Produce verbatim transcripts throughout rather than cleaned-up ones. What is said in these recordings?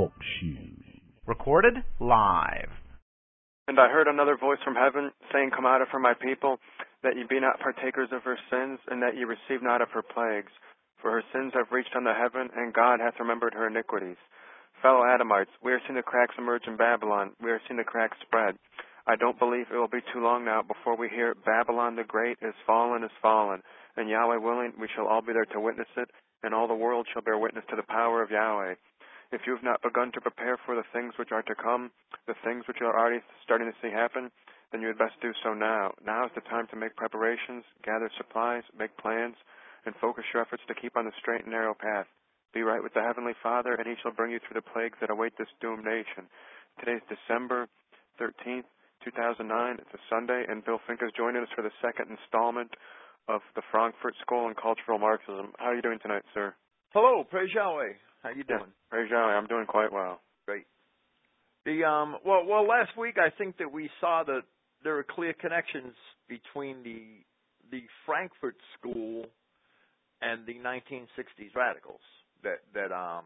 Talk Show. Recorded live. And I heard another voice from heaven saying, "Come out of her, my people, that ye be not partakers of her sins, and that ye receive not of her plagues. For her sins have reached unto heaven, and God hath remembered her iniquities." Fellow Adamites, we are seeing the cracks emerge in Babylon. We are seeing the cracks spread. I don't believe it will be too long now before we hear Babylon the Great is fallen, is fallen. And Yahweh willing, we shall all be there to witness it, and all the world shall bear witness to the power of Yahweh. If you have not begun to prepare for the things which are to come, the things which are already starting to see happen, then you had best do so now. Now is the time to make preparations, gather supplies, make plans, and focus your efforts to keep on the straight and narrow path. Be right with the Heavenly Father, and He shall bring you through the plagues that await this doomed nation. Today is December thirteenth, two thousand nine. It's a Sunday, and Bill Fink is joining us for the second installment of The Frankfurt School in Cultural Marxism. How are you doing tonight, sir? Hello. Praise Yahweh. How are you doing? Yeah, praise Yahweh. I'm doing quite well. Great. The um, well, well, last week I think that we saw that there are clear connections between the the Frankfurt School and the nineteen sixties radicals that that um,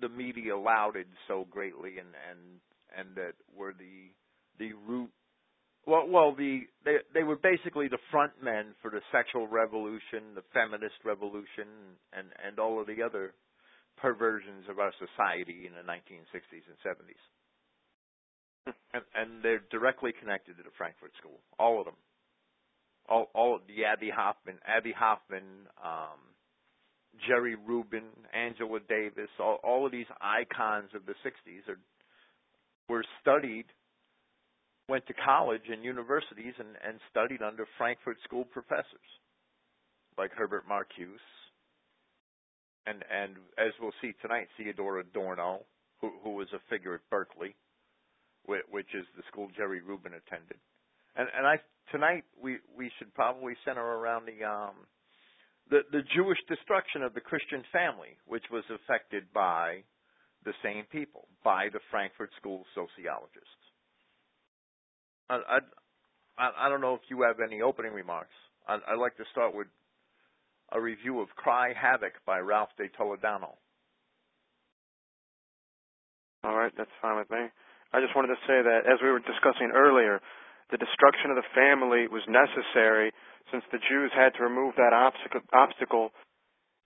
the media lauded so greatly, and and and that were the the root. Well, well, the they they were basically the front men for the sexual revolution, the feminist revolution, and and all of the other perversions of our society in the nineteen sixties and seventies, and, and they're directly connected to the Frankfurt School. All of them, all all of the Abby Hoffman, Abby Hoffman, um, Jerry Rubin, Angela Davis, all all of these icons of the sixties are were studied. Went to college and universities and, and studied under Frankfurt School professors like Herbert Marcuse and, and as we'll see tonight, Theodor Adorno, who, who was a figure at Berkeley, which is the school Jerry Rubin attended. And, and I tonight we, we should probably center around the, um, the the Jewish destruction of the Christian family, which was affected by the same people, by the Frankfurt School sociologists. I, I, I don't know if you have any opening remarks. I, I'd like to start with a review of Cry Havoc by Ralph de Toledano. All right, that's fine with me. I just wanted to say that, as we were discussing earlier, the destruction of the family was necessary since the Jews had to remove that obstacle, obstacle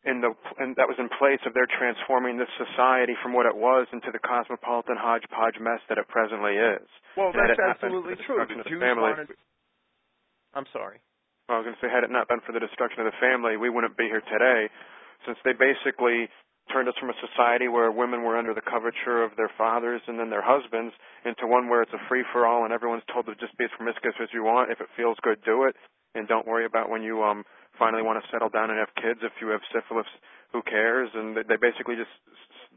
in the, in, that was in place of their transforming this society from what it was into the cosmopolitan hodgepodge mess that it presently is. Well, that's absolutely true. I'm sorry. Well, I was going to say, had it not been for the destruction of the family, we wouldn't be here today, since they basically turned us from a society where women were under the coverture of their fathers and then their husbands into one where it's a free-for-all and everyone's told to just be as promiscuous as you want. If it feels good, do it, and don't worry about when you um finally want to settle down and have kids. If you have syphilis, who cares? And they, they basically just...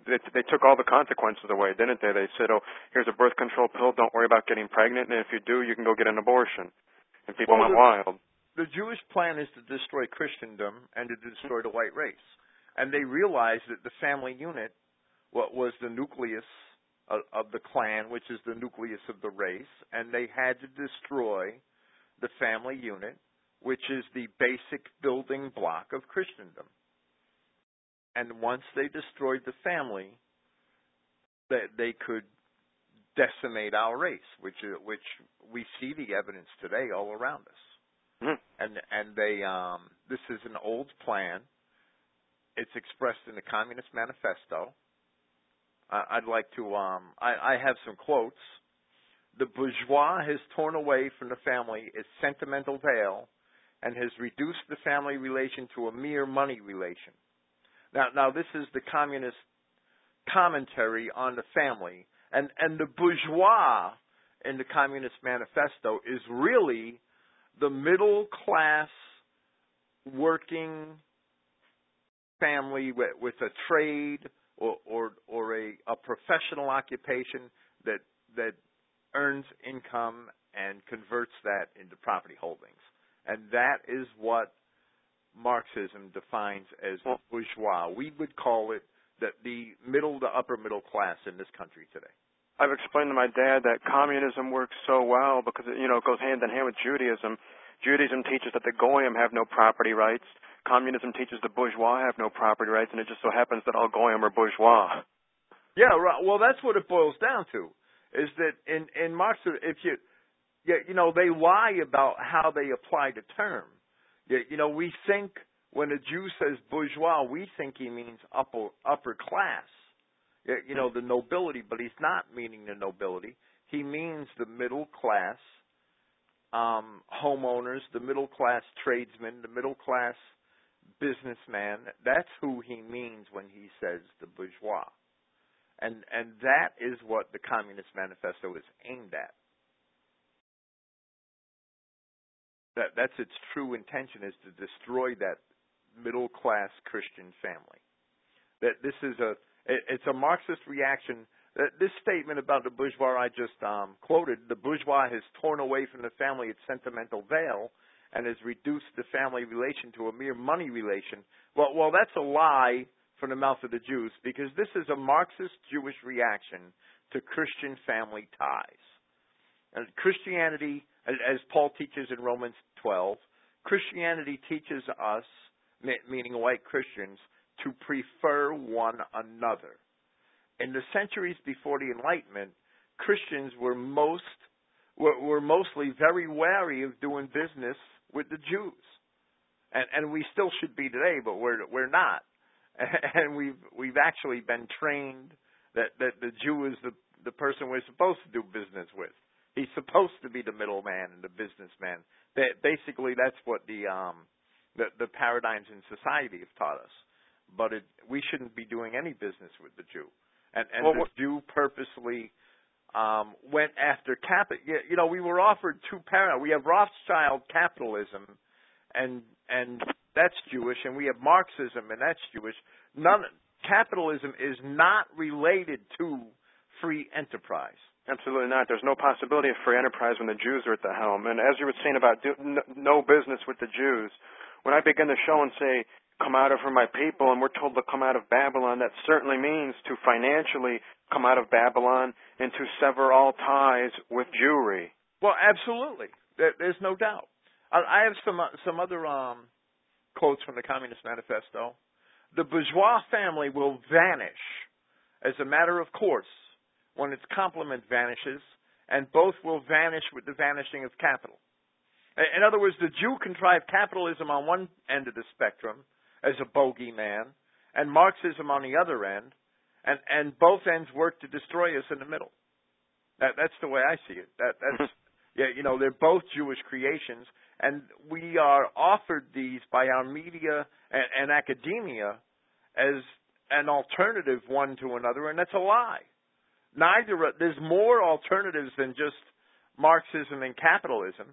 They, they took all the consequences away, didn't they? They said, "Oh, here's a birth control pill. Don't worry about getting pregnant, and if you do, you can go get an abortion." And people well, went the, wild. The Jewish plan is to destroy Christendom and to destroy the white race, and they realized that the family unit, what was the nucleus of, of the clan, which is the nucleus of the race, and they had to destroy the family unit, which is the basic building block of Christendom. And once they destroyed the family, that they could decimate our race, which which we see the evidence today all around us. Mm-hmm. And and they um, this is an old plan. It's expressed in the Communist Manifesto. I, I'd like to um, I, I have some quotes. "The bourgeois has torn away from the family its sentimental veil, and has reduced the family relation to a mere money relation." Now, now this is the Communist Commentary on the family, and and the bourgeois in the Communist Manifesto is really the middle class working family with, with a trade or or, or a, a professional occupation that that earns income and converts that into property holdings, and that is what Marxism defines as bourgeois. We would call it the, the middle to upper middle class in this country today. I've explained to my dad that communism works so well because it, you know, it goes hand in hand with Judaism. Judaism teaches that the Goyim have no property rights. Communism teaches the bourgeois have no property rights, and it just so happens that all Goyim are bourgeois. Yeah, right. Well, that's what it boils down to, is that in, in Marx, if you, you know, they lie about how they apply the term. You know, we think when a Jew says bourgeois, we think he means upper, upper class, you know, the nobility, but he's not meaning the nobility. He means the middle class um, homeowners, the middle class tradesman, the middle class businessman. That's who he means when he says the bourgeois. And and that is what the Communist Manifesto is aimed at. That that's its true intention, is to destroy that middle class Christian family. That this is a it, it's a Marxist reaction. That this statement about the bourgeois I just um, quoted, the bourgeois has torn away from the family its sentimental veil and has reduced the family relation to a mere money relation. Well, well, that's a lie from the mouth of the Jews, because this is a Marxist Jewish reaction to Christian family ties. And Christianity, as Paul teaches in Romans twelve, Christianity teaches us, meaning white Christians, to prefer one another. In the centuries before the Enlightenment, Christians were most were, were mostly very wary of doing business with the Jews, and and we still should be today, but we're we're not. And we've we've actually been trained that, that the Jew is the, the person we're supposed to do business with. He's supposed to be the middleman and the businessman. That basically that's what the um the, the paradigms in society have taught us. But it, we shouldn't be doing any business with the Jew. And, and well, the Jew purposely um, went after capital. You, you know, we were offered two parallel. We have Rothschild capitalism, and and that's Jewish, and we have Marxism, and that's Jewish. None capitalism is not related to free enterprise. Absolutely not. There's no possibility of free enterprise when the Jews are at the helm. And as you were saying about do, no business with the Jews, when I begin the show and say, come out of her, my people, and we're told to come out of Babylon, that certainly means to financially come out of Babylon and to sever all ties with Jewry. Well, absolutely. There's no doubt. I have some, some other um, quotes from the Communist Manifesto. The bourgeois family will vanish as a matter of course when its complement vanishes, and both will vanish with the vanishing of capital. In other words, the Jew contrived capitalism on one end of the spectrum, as a bogeyman, and Marxism on the other end, and, and both ends work to destroy us in the middle. That, that's the way I see it. That, that's, yeah, you know, they're both Jewish creations, and we are offered these by our media and, and academia as an alternative one to another, and that's a lie. Neither, there's more alternatives than just Marxism and capitalism,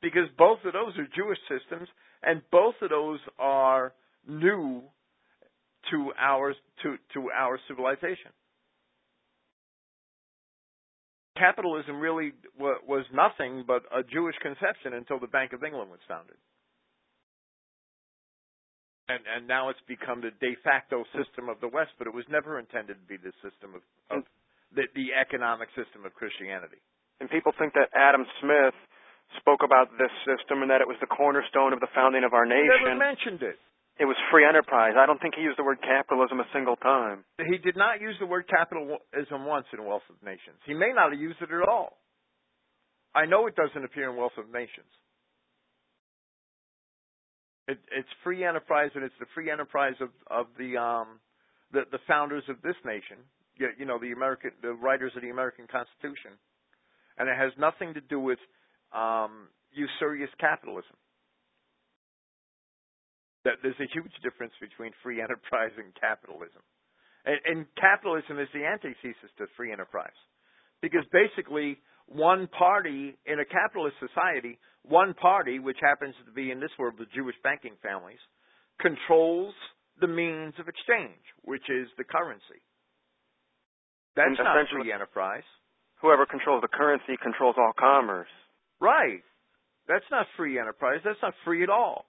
because both of those are Jewish systems, and both of those are new to our to, to our civilization. Capitalism really w was nothing but a Jewish conception until the Bank of England was founded, and and now it's become the de facto system of the West. But it was never intended to be the system of, of the, the economic system of Christianity. And people think that Adam Smith spoke about this system and that it was the cornerstone of the founding of our nation. He never mentioned it. It was free enterprise. I don't think he used the word capitalism a single time. He did not use the word capitalism once in Wealth of Nations. He may not have used it at all. I know it doesn't appear in Wealth of Nations. It, it's free enterprise, and it's the free enterprise of, of the, um, the the founders of this nation. You, you know, the American, the writers of the American Constitution, and it has nothing to do with um, usurious capitalism. That there's a huge difference between free enterprise and capitalism. And, and capitalism is the antithesis to free enterprise, because basically one party in a capitalist society, one party, which happens to be in this world the Jewish banking families, controls the means of exchange, which is the currency. That's not free enterprise. Whoever controls the currency controls all commerce. Right. That's not free enterprise. That's not free at all.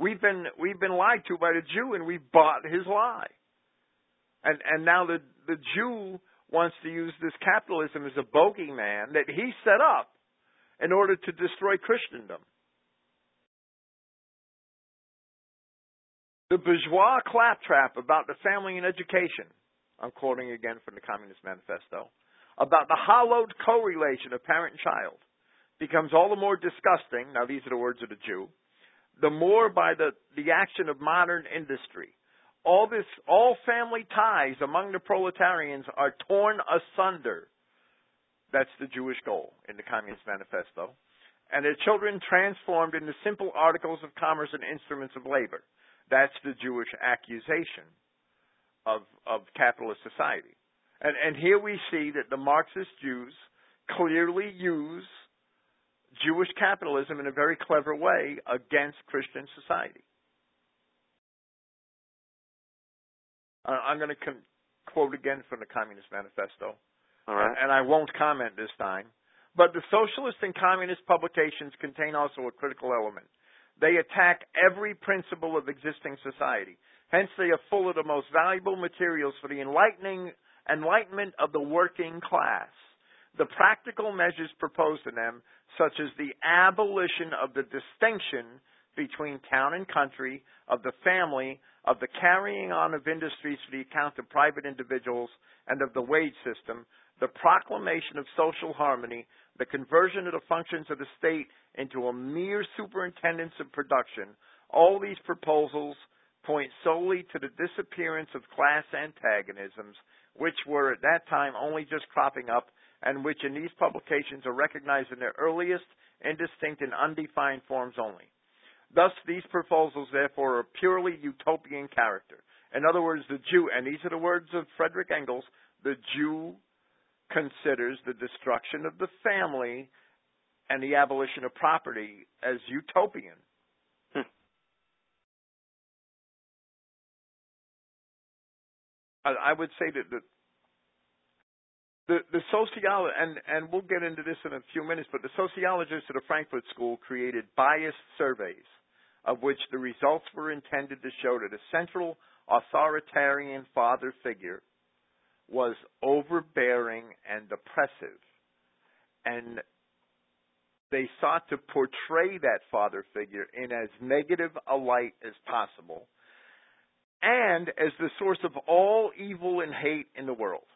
We've been we've been lied to by the Jew, and we bought his lie, and and now the the Jew wants to use this capitalism as a bogeyman that he set up in order to destroy Christendom. The bourgeois claptrap about the family and education I'm quoting again from the Communist Manifesto, about the hollowed correlation of parent and child becomes all the more disgusting, now these are the words of the Jew, the more by the, the action of modern industry. All this, all family ties among the proletarians are torn asunder. That's the Jewish goal in the Communist Manifesto. And their children transformed into simple articles of commerce and instruments of labor. That's the Jewish accusation of, of capitalist society. And, and here we see that the Marxist Jews clearly use Jewish capitalism in a very clever way against Christian society. I'm going to con- quote again from the Communist Manifesto. All right. And I won't comment this time. But the socialist and communist publications contain also a critical element. They attack every principle of existing society. Hence, they are full of the most valuable materials for the enlightening enlightenment of the working class. The practical measures proposed in them, such as the abolition of the distinction between town and country, of the family, of the carrying on of industries for the account of private individuals, and of the wage system, the proclamation of social harmony, the conversion of the functions of the state into a mere superintendence of production, all these proposals point solely to the disappearance of class antagonisms, which were at that time only just cropping up, and which in these publications are recognized in their earliest, indistinct, and undefined forms only. Thus, these proposals, therefore, are purely utopian character. In other words, the Jew, and these are the words of Frederick Engels, the Jew considers the destruction of the family and the abolition of property as utopian. Hmm. I, I would say that the The, the sociolo- and, and we'll get into this in a few minutes, but the sociologists at the Frankfurt School created biased surveys of which the results were intended to show that a central authoritarian father figure was overbearing and oppressive. And they sought to portray that father figure in as negative a light as possible and as the source of all evil and hate in the world.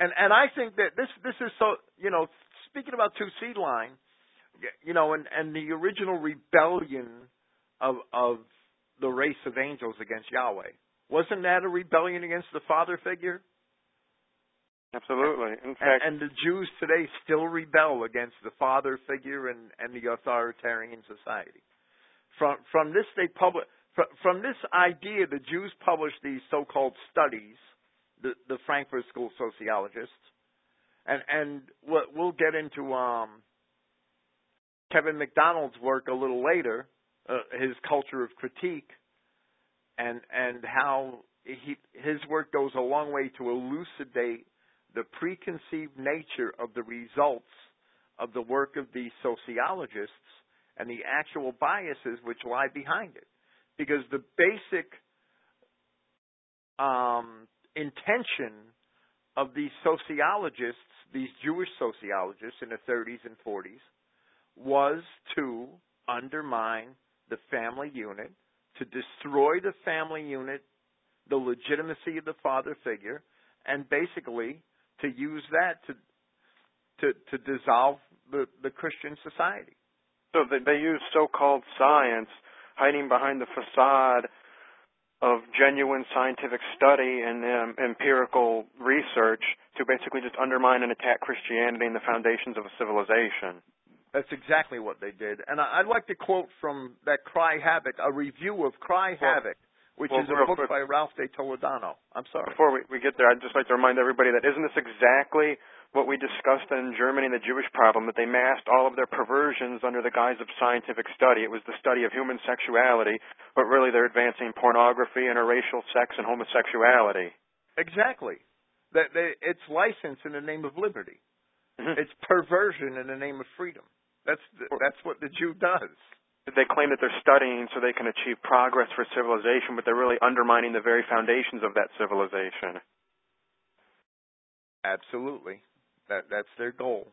And and I think that this this is so, you know, speaking about two C line, you know, and, and the original rebellion of of the race of angels against Yahweh, wasn't that a rebellion against the father figure? Absolutely. In fact, and, and the Jews today still rebel against the father figure and, and the authoritarian society. From from this they publi- from, from this idea, the Jews published these so-called studies. The, the Frankfurt School sociologists, and and we'll, we'll get into um, Kevin MacDonald's work a little later, uh, his Culture of Critique, and and how he, his work goes a long way to elucidate the preconceived nature of the results of the work of these sociologists and the actual biases which lie behind it, because the basic um, intention of these sociologists, these Jewish sociologists in the thirties and forties, was to undermine the family unit, to destroy the family unit, the legitimacy of the father figure, and basically to use that to to, to dissolve the, the Christian society. So they, they use so-called science, hiding behind the facade of genuine scientific study and um, empirical research to basically just undermine and attack Christianity and the foundations of a civilization. That's exactly what they did. And I'd like to quote from that Cry Havoc, a review of Cry well, Havoc, which well, is a book quick, by Ralph de Toledano. I'm sorry. Before we, we get there, I'd just like to remind everybody that isn't this exactly what we discussed in Germany and the Jewish problem, that they masked all of their perversions under the guise of scientific study. It was the study of human sexuality, but really they're advancing pornography, interracial sex, and homosexuality. Exactly. That it's license in the name of liberty. Mm-hmm. It's perversion in the name of freedom. That's the, that's what the Jew does. They claim that they're studying so they can achieve progress for civilization, but they're really undermining the very foundations of that civilization. Absolutely. That that's their goal,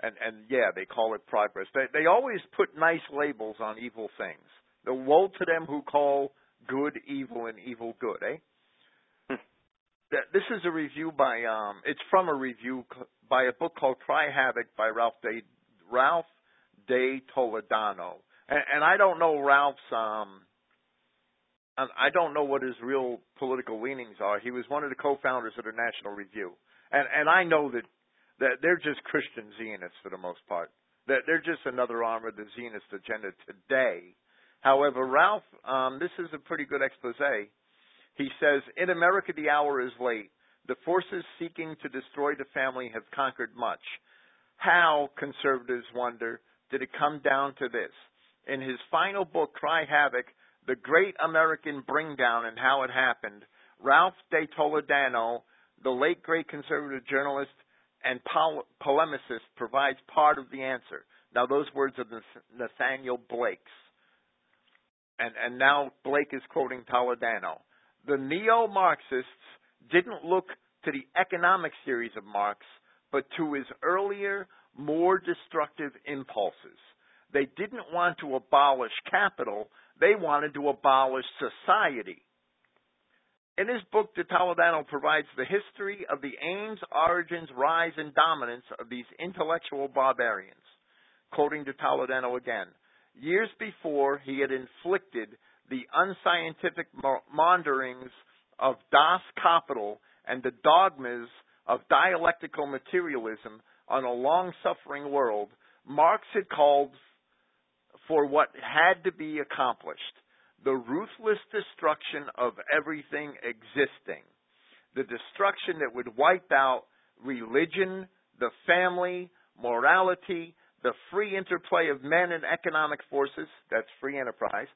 and and yeah, they call it progress. They they always put nice labels on evil things. The woe to them who call good evil and evil good, eh? This is a review by um, – it's from a review by a book called Cry Havoc by Ralph de, Ralph de Toledano. And, and I don't know Ralph's um, – I don't know what his real political leanings are. He was one of the co-founders of the National Review. And, and I know that, that they're just Christian Zionists for the most part. They're, they're just another arm of the Zionist agenda today. However, Ralph um, – this is a pretty good expose. He says, in America, the hour is late. The forces seeking to destroy the family have conquered much. How, conservatives wonder, did it come down to this? In his final book, Cry Havoc, The Great American Bringdown and How It Happened, Ralph de Toledano, the late great conservative journalist and pol polemicist, provides part of the answer. Now, those words are Nathaniel Blake's. And, and now Blake is quoting Toledano. The neo-Marxists didn't look to the economic theories of Marx, but to his earlier, more destructive impulses. They didn't want to abolish capital. They wanted to abolish society. In his book, de Toledano provides the history of the aims, origins, rise, and dominance of these intellectual barbarians. Quoting de Toledano again, years before he had inflicted the unscientific maunderings of Das Kapital and the dogmas of dialectical materialism on a long-suffering world, Marx had called for what had to be accomplished, the ruthless destruction of everything existing, the destruction that would wipe out religion, the family, morality, the free interplay of men and economic forces, that's free enterprise,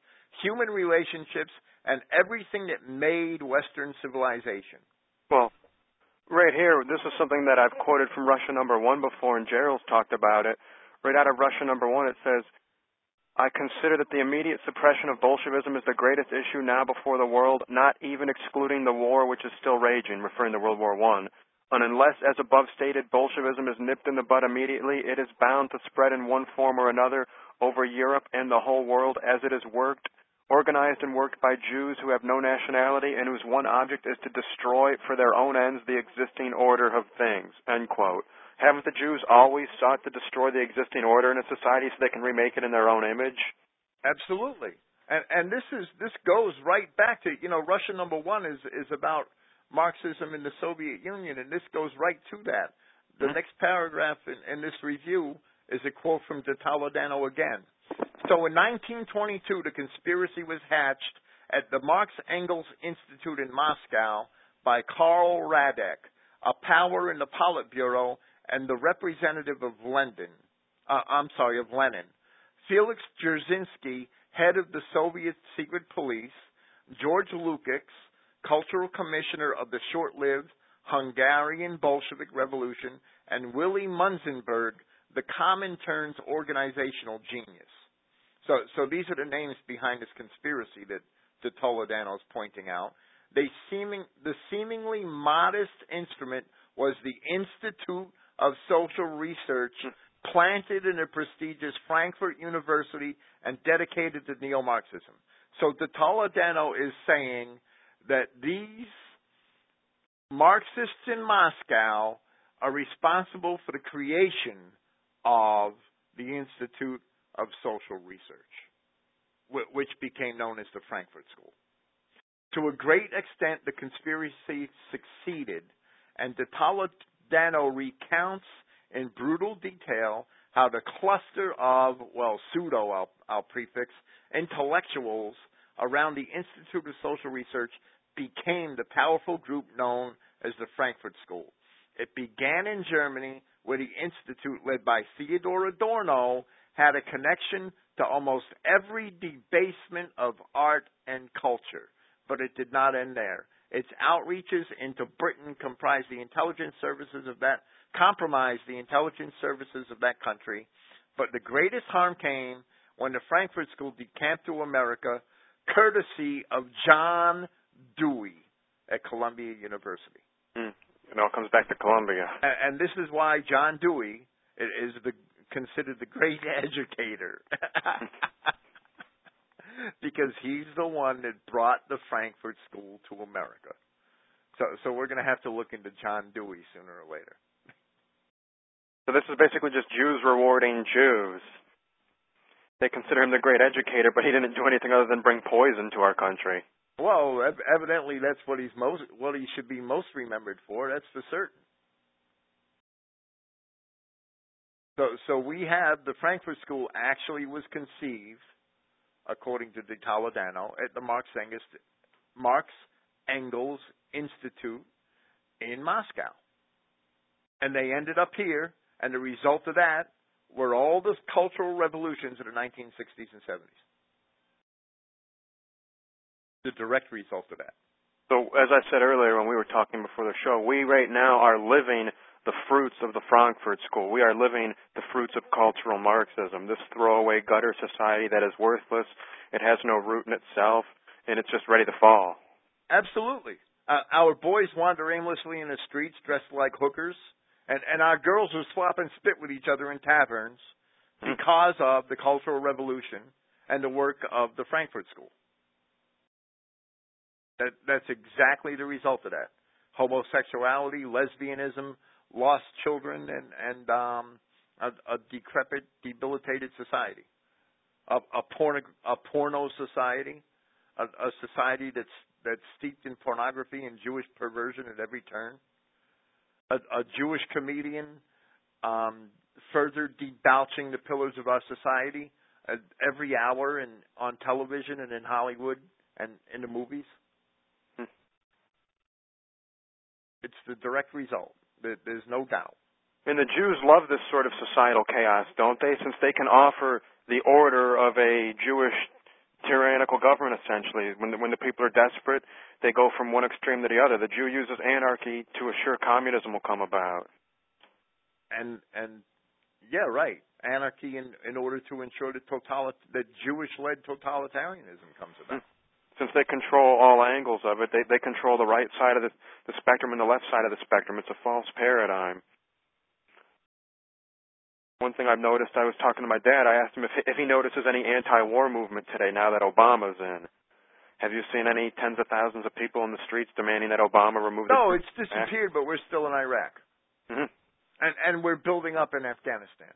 human relationships, and everything that made Western civilization. Well, right here, this is something that I've quoted from Russia Number One before, and Gerald's talked about it. Right out of Russia Number One, it says, I consider that the immediate suppression of Bolshevism is the greatest issue now before the world, not even excluding the war which is still raging, referring to World War One. And unless, as above stated, Bolshevism is nipped in the bud immediately, it is bound to spread in one form or another over Europe and the whole world as it is worked, organized and worked by Jews who have no nationality and whose one object is to destroy for their own ends the existing order of things, end quote. Haven't the Jews always sought to destroy the existing order in a society so they can remake it in their own image? Absolutely. And, and this, is, this goes right back to, you know, Russia Number One is, is about Marxism in the Soviet Union, and this goes right to that. The mm-hmm. next paragraph in, in this review is a quote from de Toledano again. So in nineteen twenty-two, the conspiracy was hatched at the Marx-Engels Institute in Moscow by Karl Radek, a power in the Politburo and the representative of Lenin. Uh, I'm sorry, of Lenin. Felix Dzerzhinsky, head of the Soviet secret police, George Lukacs, cultural commissioner of the short-lived Hungarian Bolshevik Revolution, and Willy Munzenberg, the Comintern's organizational genius. So, so these are the names behind this conspiracy that de Toledano is pointing out. They seeming, the seemingly modest instrument was the Institute of Social Research, planted in a prestigious Frankfurt University and dedicated to neo-Marxism. So de Toledano is saying that these Marxists in Moscow are responsible for the creation of the Institute of Social Research, which became known as the Frankfurt School. To a great extent, the conspiracy succeeded, and de Toledano recounts in brutal detail how the cluster of, well, pseudo, I'll, I'll prefix, intellectuals around the Institute of Social Research became the powerful group known as the Frankfurt School. It began in Germany, where the Institute, led by Theodor Adorno, had a connection to almost every debasement of art and culture. But it did not end there. Its outreaches into Britain comprised the intelligence services of that, compromised the intelligence services of that country. But the greatest harm came when the Frankfurt School decamped to America, courtesy of John Dewey at Columbia University. Mm. It all comes back to Columbia. And, and this is why John Dewey is the considered the great educator because he's the one that brought the Frankfurt School to America. So, so we're going to have to look into John Dewey sooner or later. So this is basically just Jews rewarding Jews. They consider him the great educator, but he didn't do anything other than bring poison to our country. Well, evidently that's what he's most, what he should be most remembered for. That's for certain. So, so we have the Frankfurt School actually was conceived, according to de Toledano, at the Marx-Engels, Marx-Engels Institute in Moscow. And they ended up here, and the result of that were all the cultural revolutions of the nineteen sixties and seventies. The direct result of that. So, as I said earlier when we were talking before the show, we right now are living the fruits of the Frankfurt School. We are living the fruits of cultural Marxism, this throwaway gutter society that is worthless, it has no root in itself, and it's just ready to fall. Absolutely. Uh, our boys wander aimlessly in the streets dressed like hookers, and, and our girls are swapping spit with each other in taverns because of the Cultural Revolution and the work of the Frankfurt School. That, that's exactly the result of that. Homosexuality, lesbianism, lost children, and, and um, a, a decrepit, debilitated society, a, a, porno, a porno society, a, a society that's, that's steeped in pornography and Jewish perversion at every turn. A, a Jewish comedian um, further debauching the pillars of our society uh, every hour in, on television and in Hollywood and in the movies. It's the direct result. There's no doubt. And the Jews love this sort of societal chaos, don't they? Since they can offer the order of a Jewish tyrannical government, essentially. When the, when the people are desperate, they go from one extreme to the other. The Jew uses anarchy to assure communism will come about. And, and yeah, right. Anarchy in, in order to ensure that, totalit that Jewish-led totalitarianism comes about. Mm. Since they control all angles of it, they, they control the right side of the, the spectrum and the left side of the spectrum. It's a false paradigm. One thing I've noticed, I was talking to my dad. I asked him if he, if he notices any anti-war movement today now that Obama's in. Have you seen any tens of thousands of people in the streets demanding that Obama remove the... No, it's disappeared, but we're still in Iraq. Mm-hmm. And, and we're building up in Afghanistan.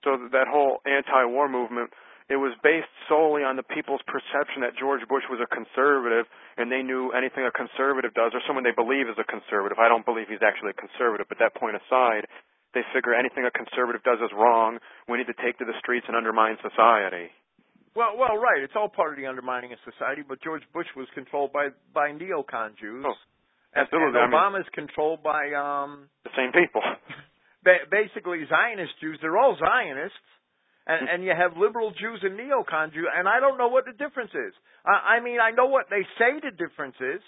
So that whole anti-war movement... It was based solely on the people's perception that George Bush was a conservative, and they knew anything a conservative does, or someone they believe is a conservative. I don't believe he's actually a conservative, but that point aside, they figure anything a conservative does is wrong. We need to take to the streets and undermine society. Well, well, right. It's all part of the undermining of society, but George Bush was controlled by, by neocon Jews. Oh, absolutely. And, and Obama's I mean, controlled by... Um, the same people. Basically Zionist Jews. They're all Zionists. And, and you have liberal Jews and neocon Jews, and I don't know what the difference is. I, I mean, I know what they say the difference is,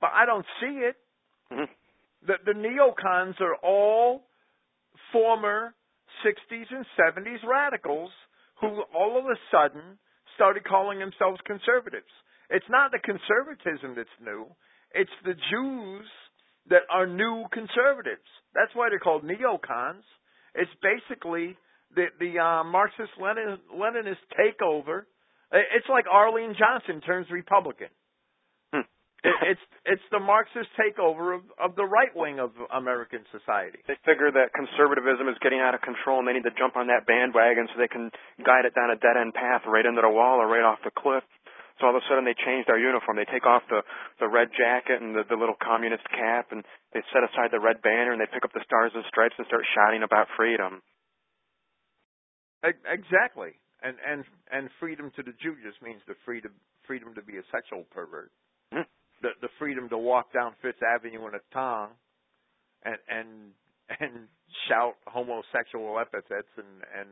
but I don't see it. Mm-hmm. The, the neocons are all former sixties and seventies radicals who all of a sudden started calling themselves conservatives. It's not the conservatism that's new. It's the Jews that are new conservatives. That's why they're called neocons. It's basically... The, the uh, Marxist-Leninist Lenin, takeover, it's like Arlene Johnson turns Republican. Hmm. it, it's it's the Marxist takeover of, of the right wing of American society. They figure that conservatism is getting out of control and they need to jump on that bandwagon so they can guide it down a dead-end path right into the wall or right off the cliff. So all of a sudden they change their uniform. They take off the, the red jacket and the, the little communist cap, and they set aside the red banner and they pick up the stars and stripes and start shouting about freedom. Exactly, and and and freedom to the Jew just means the freedom freedom to be a sexual pervert, mm. the the freedom to walk down Fifth Avenue in a thong, and and and shout homosexual epithets and and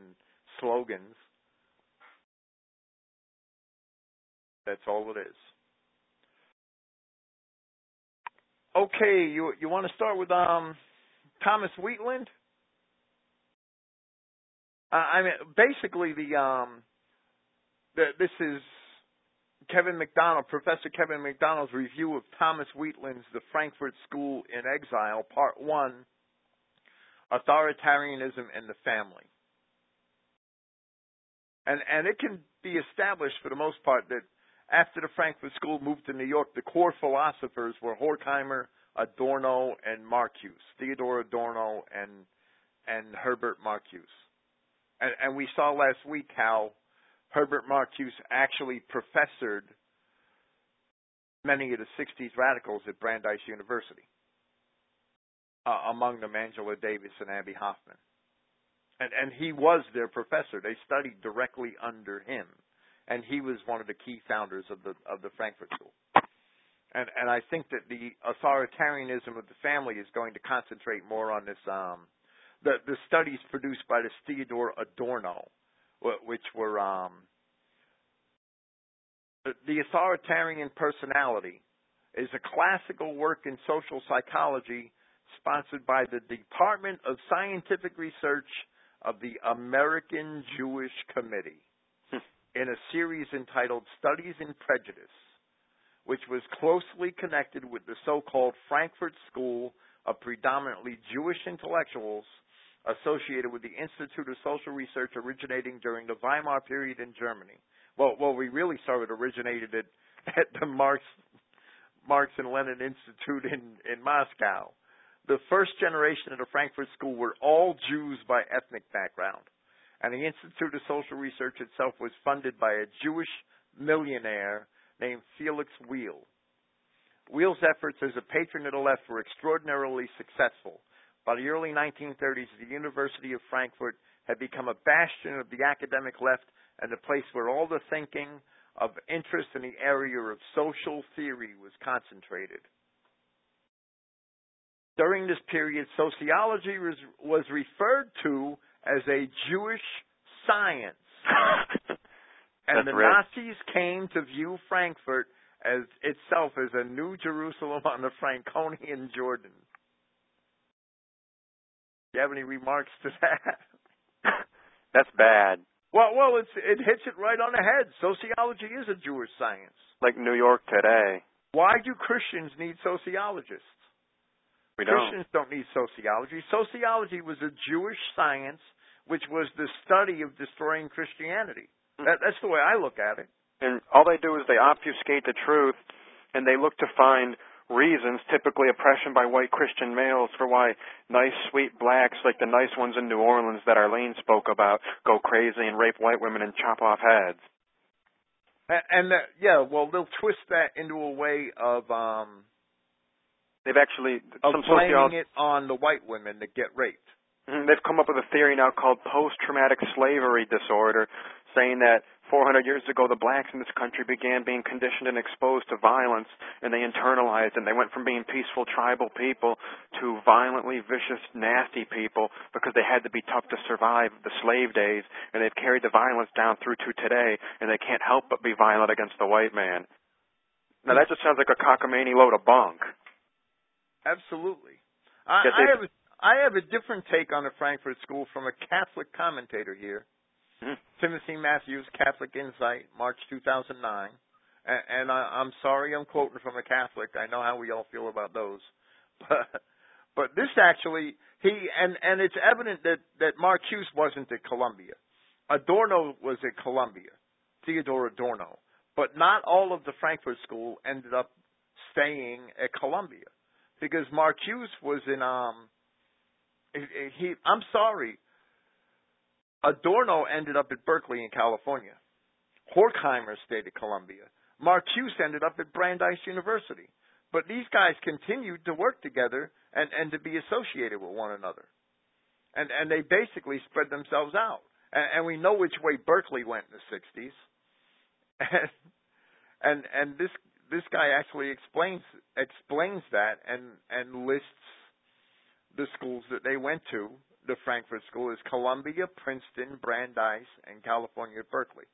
slogans. That's all it is. Okay, you you want to start with um Thomas Wheatland? Uh, I mean, basically, the, um, the this is Kevin MacDonald, Professor Kevin MacDonald's review of Thomas Wheatland's The Frankfurt School in Exile, Part One: Authoritarianism and the Family. And and it can be established for the most part that After the Frankfurt School moved to New York, the core philosophers were Horkheimer, Adorno, and Marcuse, Theodor Adorno and and Herbert Marcuse. And, and we saw last week how Herbert Marcuse actually professored many of the sixties radicals at Brandeis University, uh, among them Angela Davis and Abby Hoffman. And, and he was their professor. They studied directly under him. And he was one of the key founders of the of the Frankfurt School. And and I think that the authoritarianism of the family is going to concentrate more on this. Um, the the studies produced by this Theodor Adorno, which were um, the, the Authoritarian Personality, is a classical work in social psychology sponsored by the Department of Scientific Research of the American Jewish Committee, in a series entitled Studies in Prejudice, which was closely connected with the so-called Frankfurt School of predominantly Jewish intellectuals associated with the Institute of Social Research, originating during the Weimar period in Germany. Well, well, we really saw it originated at, at the Marx, Marx and Lenin Institute in, in Moscow. The first generation of the Frankfurt School were all Jews by ethnic background. And the Institute of Social Research itself was funded by a Jewish millionaire named Felix Weil. Weil's efforts as a patron of the left were extraordinarily successful. By the early nineteen thirties, the University of Frankfurt had become a bastion of the academic left and the place where all the thinking of interest in the area of social theory was concentrated. During this period, sociology was, was referred to as a Jewish science. And the right. Nazis came to view Frankfurt as itself as a new Jerusalem on the Franconian Jordan. Do you have any remarks to that? That's bad. Well, well, it's, it hits it right on the head. Sociology is a Jewish science. Like New York today. Why do Christians need sociologists? We don't. Christians don't need sociology. Sociology was a Jewish science, which was the study of destroying Christianity. That, that's the way I look at it. And all they do is they obfuscate the truth, and they look to find reasons, typically oppression by white Christian males, for why nice, sweet blacks, like the nice ones in New Orleans that Arlene spoke about, go crazy and rape white women and chop off heads. And, and that, yeah, well, they'll twist that into a way of... Um, They've actually some blaming it on the white women that get raped. They've come up with a theory now called post-traumatic slavery disorder, saying that four hundred years ago the blacks in this country began being conditioned and exposed to violence, and they internalized, and they went from being peaceful tribal people to violently vicious, nasty people because they had to be tough to survive the slave days, and they've carried the violence down through to today, and they can't help but be violent against the white man. Now that just sounds like a cockamamie load of bunk. Absolutely. I, I, have a, I have a different take on the Frankfurt School from a Catholic commentator here, mm-hmm. Timothy Matthews, Catholic Insight, March two thousand nine. And, and I, I'm sorry I'm quoting from a Catholic. I know how we all feel about those. But, but this actually, he and, and it's evident that, that Marcuse wasn't at Columbia. Adorno was at Columbia, Theodor Adorno. But not all of the Frankfurt School ended up staying at Columbia. Because Marcuse was in, um, he, I'm sorry, Adorno ended up at Berkeley in California. Horkheimer stayed at Columbia. Marcuse ended up at Brandeis University. But these guys continued to work together and, and to be associated with one another. And, and they basically spread themselves out. And, and we know which way Berkeley went in the sixties. And, and, and this... This guy actually explains explains that and, and lists the schools that they went to. The Frankfurt School is Columbia, Princeton, Brandeis, and California Berkeley.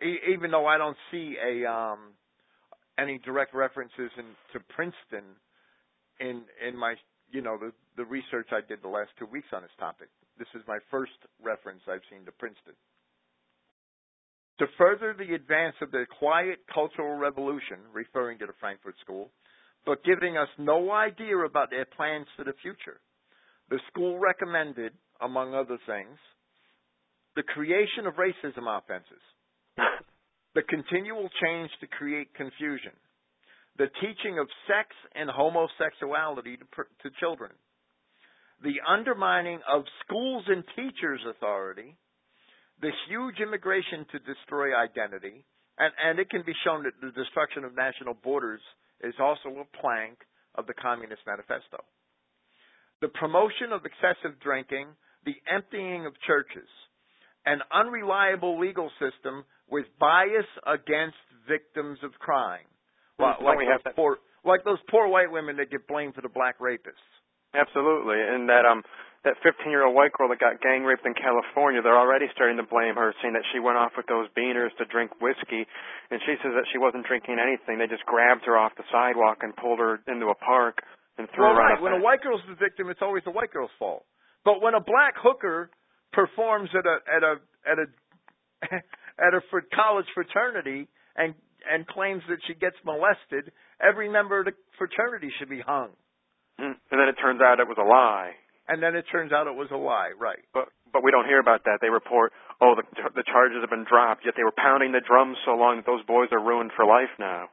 E- even though I don't see a um, any direct references in, to Princeton in in my you know the, the research I did the last two weeks on this topic. This is my first reference I've seen to Princeton. To further the advance of the quiet cultural revolution, referring to the Frankfurt School, but giving us no idea about their plans for the future, the school recommended, among other things, the creation of racism offenses. the continual change to create confusion, the teaching of sex and homosexuality to, to children, the undermining of schools and teachers' authority, the huge immigration to destroy identity, and, and it can be shown that the destruction of national borders is also a plank of the Communist Manifesto. The promotion of excessive drinking, the emptying of churches, an unreliable legal system with bias against victims of crime. Well, like, we have those poor, like those poor white women that get blamed for the black rapists. Absolutely. And that um, that fifteen-year-old white girl that got gang raped in California, they're already starting to blame her, saying that she went off with those beaners to drink whiskey. And she says that she wasn't drinking anything. They just grabbed her off the sidewalk and pulled her into a park and threw well, her right. out. When a white girl's the victim, it's always the white girl's fault. But when a black hooker performs at a at a at a at a college fraternity and and claims that she gets molested, every member of the fraternity should be hung. And then it turns out it was a lie. And then it turns out it was a lie, right. But but we don't hear about that. They report, oh, the, the charges have been dropped, yet they were pounding the drums so long that those boys are ruined for life now.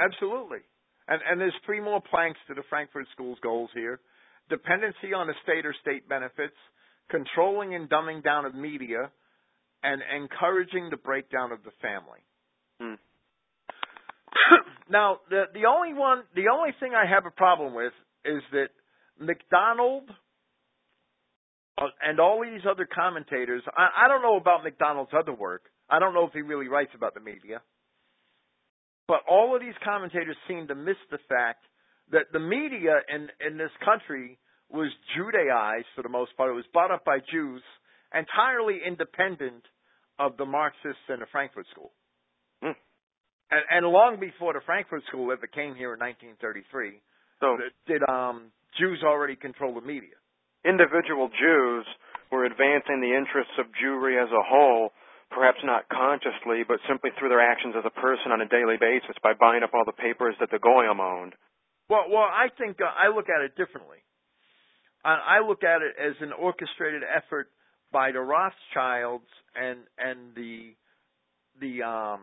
Absolutely. And, and there's three more planks to the Frankfurt School's goals here. Dependency on a state or state benefits, controlling and dumbing down of media, and encouraging the breakdown of the family. Hmm. Now, the, the only one, the only thing I have a problem with is that MacDonald and all these other commentators, I, I don't know about MacDonald's other work. I don't know if he really writes about the media. But all of these commentators seem to miss the fact that the media in, in this country was Judaized for the most part. It was brought up by Jews, entirely independent of the Marxists and the Frankfurt School. Mm. And, and long before the Frankfurt School ever came here in nineteen thirty-three, so did um, Jews already control the media. Individual Jews were advancing the interests of Jewry as a whole, perhaps not consciously, but simply through their actions as a person on a daily basis by buying up all the papers that the Goyim owned. Well, well, I think uh, I look at it differently. I, I look at it as an orchestrated effort by the Rothschilds and and the the um,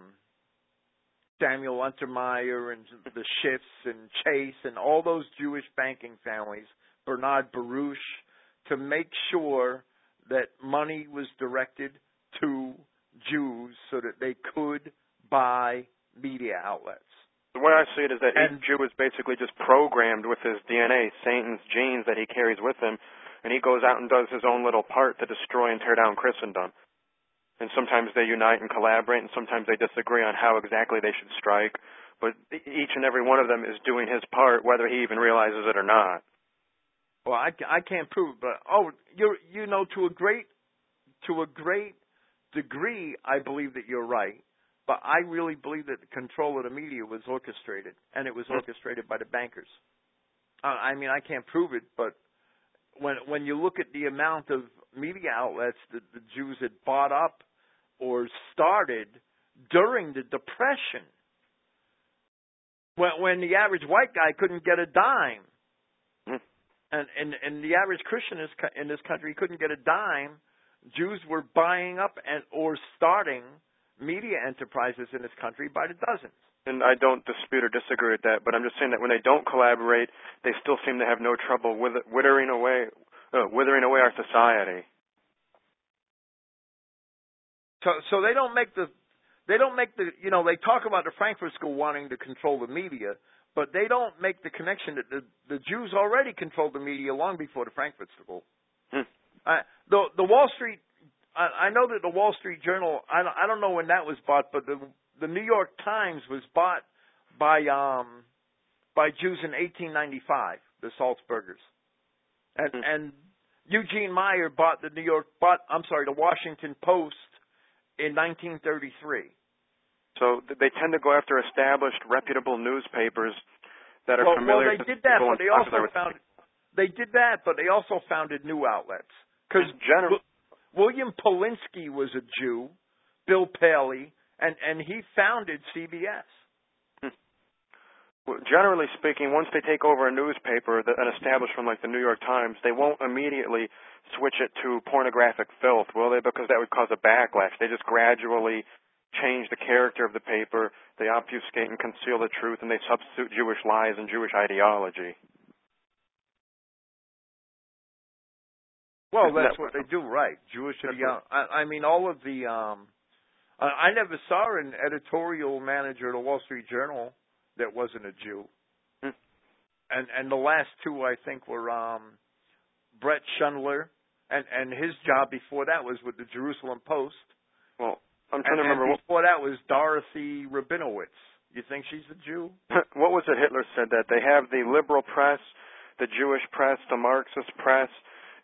Samuel Untermeyer and the Schiffs and Chase and all those Jewish banking families, Bernard Baruch, to make sure that money was directed to Jews so that they could buy media outlets. The way I see it is that and, each Jew is basically just programmed with his D N A, Satan's genes that he carries with him, and he goes out and does his own little part to destroy and tear down Christendom. And sometimes they unite and collaborate, and sometimes they disagree on how exactly they should strike. But each and every one of them is doing his part, whether he even realizes it or not. Well, I, I can't prove it, but oh, you you know, to a great to a great degree, I believe that you're right. But I really believe that the control of the media was orchestrated, and it was orchestrated by the bankers. Uh, I mean, I can't prove it, but when when you look at the amount of media outlets that the Jews had bought up or started during the Depression, when, when the average white guy couldn't get a dime, mm. and, and and the average Christian in this country couldn't get a dime, Jews were buying up and or starting media enterprises in this country by the dozens. And I don't dispute or disagree with that, but I'm just saying that when they don't collaborate, they still seem to have no trouble with withering away, uh, withering away our society. So, so they don't make the, they don't make the, you know, they talk about the Frankfurt School wanting to control the media, but they don't make the connection that the, the Jews already controlled the media long before the Frankfurt School. Hmm. Uh, the the Wall Street. I know that the Wall Street Journal, I don't know when that was bought, but the, the New York Times was bought by um, by Jews in eighteen ninety-five, the Salzburgers, and mm-hmm. and Eugene Meyer bought the New York, bought I'm sorry, the Washington Post in nineteen thirty-three. So they tend to go after established, reputable newspapers that are well, familiar. Well, they did that, but they also founded. They did that, but they also founded new outlets because general. William Polinsky was a Jew, Bill Paley, and, and he founded C B S. Hmm. Well, generally speaking, once they take over a newspaper, an establishment like the New York Times, they won't immediately switch it to pornographic filth, will they? Because that would cause a backlash. They just gradually change the character of the paper, they obfuscate and conceal the truth, and they substitute Jewish lies and Jewish ideology. Well, that's what they do, right? Jewish ideology. I mean, all of the um, – I never saw an editorial manager at a Wall Street Journal that wasn't a Jew. Hmm. And and the last two, I think, were um, Brett Schundler, and, and his job before that was with the Jerusalem Post. Well, I'm trying and, to remember. And before what... that was Dorothy Rabinowitz. You think she's a Jew? What was it Hitler said that? They have the liberal press, the Jewish press, the Marxist press,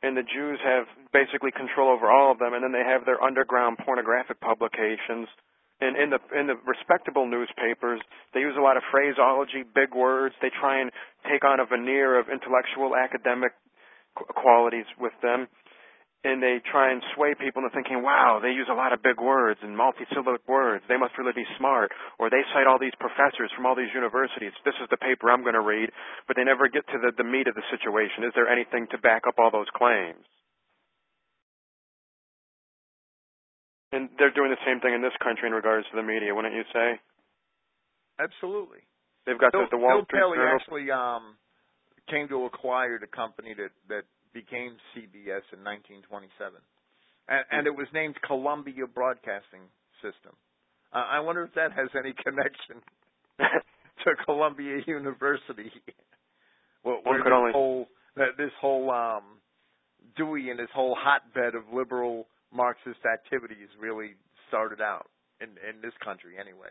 and the Jews have basically control over all of them, and then they have their underground pornographic publications. And in the in the respectable newspapers, they use a lot of phraseology, big words. They try and take on a veneer of intellectual academic qu qualities with them, and they try and sway people into thinking, wow, they use a lot of big words and multisyllabic words. They must really be smart, or they cite all these professors from all these universities. This is the paper I'm going to read, but they never get to the, the meat of the situation. Is there anything to back up all those claims? And they're doing the same thing in this country in regards to the media, wouldn't you say? Absolutely. They've got Bill, the, the Wall Street Journal. Bill Paley actually um, came to acquire the company that, that – became C B S in nineteen twenty-seven, and, and it was named Columbia Broadcasting System. Uh, I wonder if that has any connection to Columbia University. Well, where this, only... whole, this whole um, Dewey and his whole hotbed of liberal Marxist activities really started out in, in this country, anyway.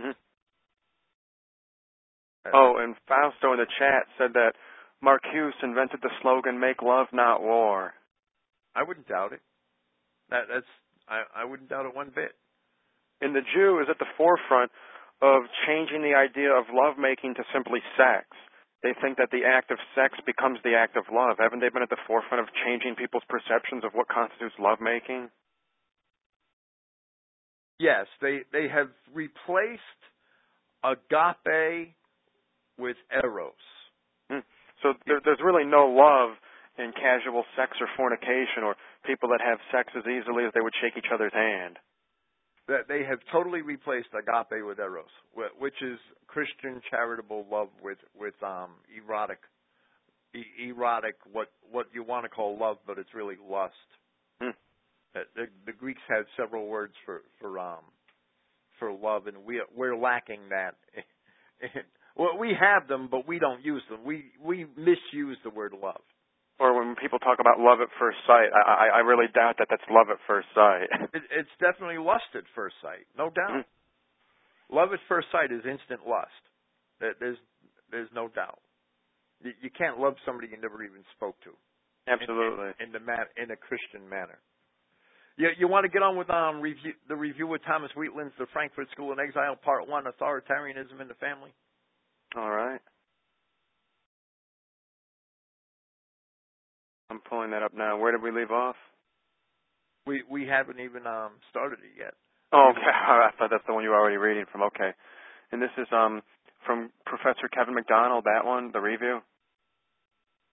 Mm-hmm. Oh, and Fausto in the chat said that Marcuse invented the slogan "Make love, not war." I wouldn't doubt it. That, that's I, I wouldn't doubt it one bit. And the Jew is at the forefront of changing the idea of love making to simply sex. They think that the act of sex becomes the act of love. Haven't they been at the forefront of changing people's perceptions of what constitutes love making? Yes, they they have replaced agape with eros. So there, there's really no love in casual sex or fornication or people that have sex as easily as they would shake each other's hand. That they have totally replaced agape with eros, which is Christian charitable love with with um, erotic, e erotic what what you want to call love, but it's really lust. Hmm. The, the Greeks had several words for for um, for love, and we we're lacking that. Well, we have them, but we don't use them. We we misuse the word love. Or when people talk about love at first sight, I, I, I really doubt that that's love at first sight. It, it's definitely lust at first sight, no doubt. Mm-hmm. Love at first sight is instant lust. There's there's no doubt. You, you can't love somebody you never even spoke to. Absolutely. In, in, in the man, in a Christian manner. You, you want to get on with um, review, the review with Thomas Wheatland's The Frankfurt School in Exile, Part One: Authoritarianism in the Family. All right. I'm pulling that up now. Where did we leave off? We we haven't even um, started it yet. Oh, okay. I thought that's the one you were already reading from. Okay. And this is um from Professor Kevin MacDonald, that one, the review?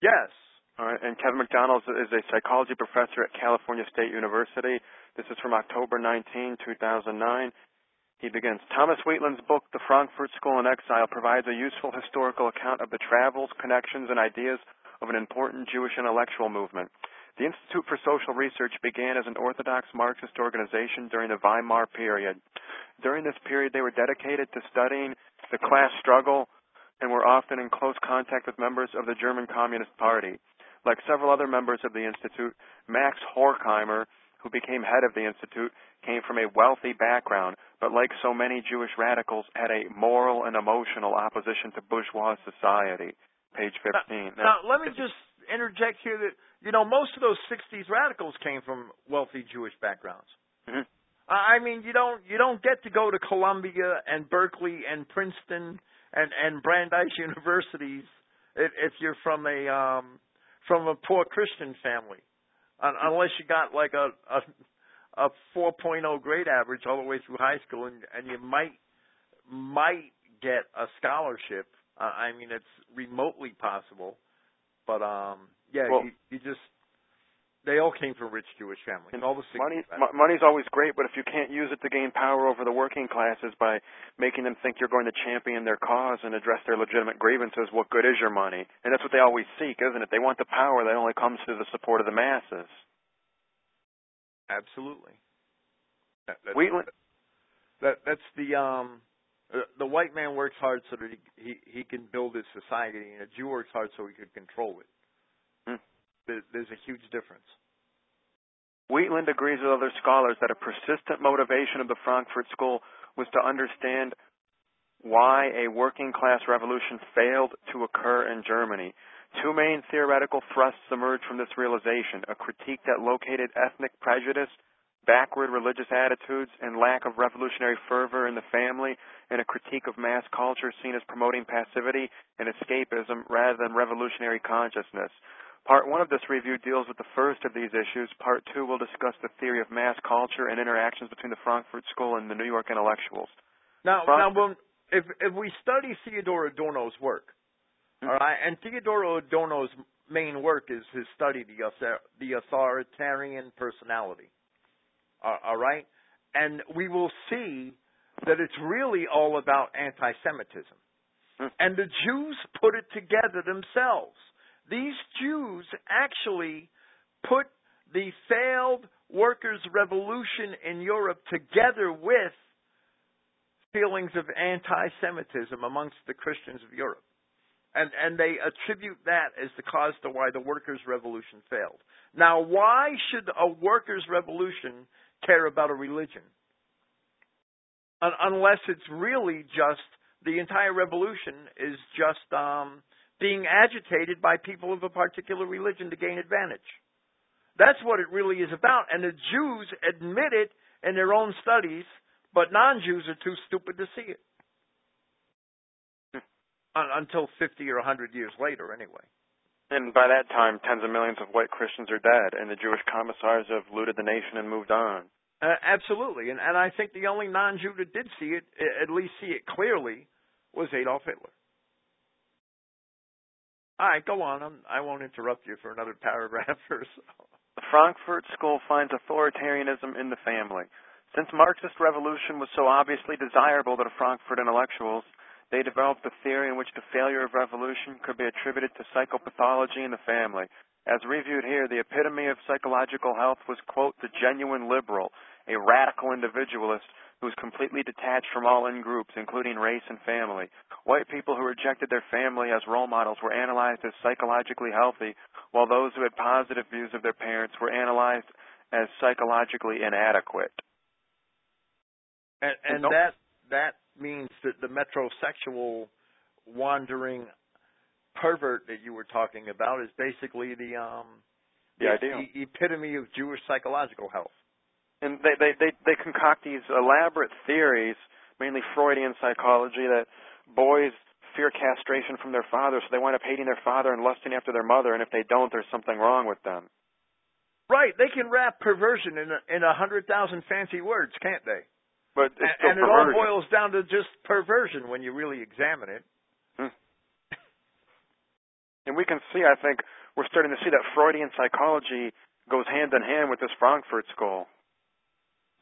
Yes. All right. And Kevin MacDonald is a psychology professor at California State University. This is from October nineteenth, two thousand nine. He begins, Thomas Wheatland's book, The Frankfurt School in Exile, provides a useful historical account of the travels, connections, and ideas of an important Jewish intellectual movement. The Institute for Social Research began as an Orthodox Marxist organization during the Weimar period. During this period, they were dedicated to studying the class struggle and were often in close contact with members of the German Communist Party. Like several other members of the Institute, Max Horkheimer, who became head of the Institute, came from a wealthy background, but like so many Jewish radicals, had a moral and emotional opposition to bourgeois society. Page fifteen. Now, now let me just interject here that, you know, most of those sixties radicals came from wealthy Jewish backgrounds. Mm-hmm. I mean, you don't you don't get to go to Columbia and Berkeley and Princeton and, and Brandeis universities if, if you're from a um, from a poor Christian family, unless you got like a, a a four point oh grade average all the way through high school, and, and you might might get a scholarship. Uh, I mean, it's remotely possible, but um, yeah, well, you, you just They all came from rich Jewish families. And all the money, money's always great, but if you can't use it to gain power over the working classes by making them think you're going to champion their cause and address their legitimate grievances, what good is your money? And that's what they always seek, isn't it? They want the power that only comes through the support of the masses. Absolutely. That, that's, Wheatland. That, that's the um, the white man works hard so that he, he, he can build his society, and a Jew works hard so he can control it. Hmm. There's a huge difference. Wheatland agrees with other scholars that a persistent motivation of the Frankfurt School was to understand why a working-class revolution failed to occur in Germany. Two main theoretical thrusts emerged from this realization, a critique that located ethnic prejudice, backward religious attitudes, and lack of revolutionary fervor in the family, and a critique of mass culture seen as promoting passivity and escapism rather than revolutionary consciousness. Part one of this review deals with the first of these issues. Part two will discuss the theory of mass culture and interactions between the Frankfurt School and the New York intellectuals. Now, now when, if, if we study Theodor Adorno's work, mm-hmm. all right, and Theodor Adorno's main work is his study, The, the Authoritarian Personality, uh, all right? And we will see that it's really all about anti-Semitism. Mm-hmm. And the Jews put it together themselves. These Jews actually put the failed workers' revolution in Europe together with feelings of anti-Semitism amongst the Christians of Europe. And, and they attribute that as the cause to why the workers' revolution failed. Now, why should a workers' revolution care about a religion? Unless it's really just the entire revolution is just... Um, being agitated by people of a particular religion to gain advantage. That's what it really is about. And the Jews admit it in their own studies, but non-Jews are too stupid to see it. Until fifty or a hundred years later, anyway. And by that time, tens of millions of white Christians are dead, and the Jewish commissars have looted the nation and moved on. Uh, absolutely. And, and I think the only non-Jew that did see it, at least see it clearly, was Adolf Hitler. All right, go on. I'm, I won't interrupt you for another paragraph or so. The Frankfurt School finds authoritarianism in the family. Since Marxist revolution was so obviously desirable to the Frankfurt intellectuals, they developed a theory in which the failure of revolution could be attributed to psychopathology in the family. As reviewed here, the epitome of psychological health was, quote, the genuine liberal, a radical individualist who was completely detached from all in-groups, including race and family. White people who rejected their family as role models were analyzed as psychologically healthy, while those who had positive views of their parents were analyzed as psychologically inadequate. And, and nope. that that means that the metrosexual wandering pervert that you were talking about is basically the, um, the, the epitome of Jewish psychological health. And they, they, they, they concoct these elaborate theories, mainly Freudian psychology, that boys fear castration from their father, so they wind up hating their father and lusting after their mother, and if they don't, there's something wrong with them. Right. They can wrap perversion in a, in a hundred thousand fancy words, can't they? But it's still and, and it all boils down to just perversion when you really examine it. Hmm. And we can see, I think, we're starting to see that Freudian psychology goes hand in hand with this Frankfurt School.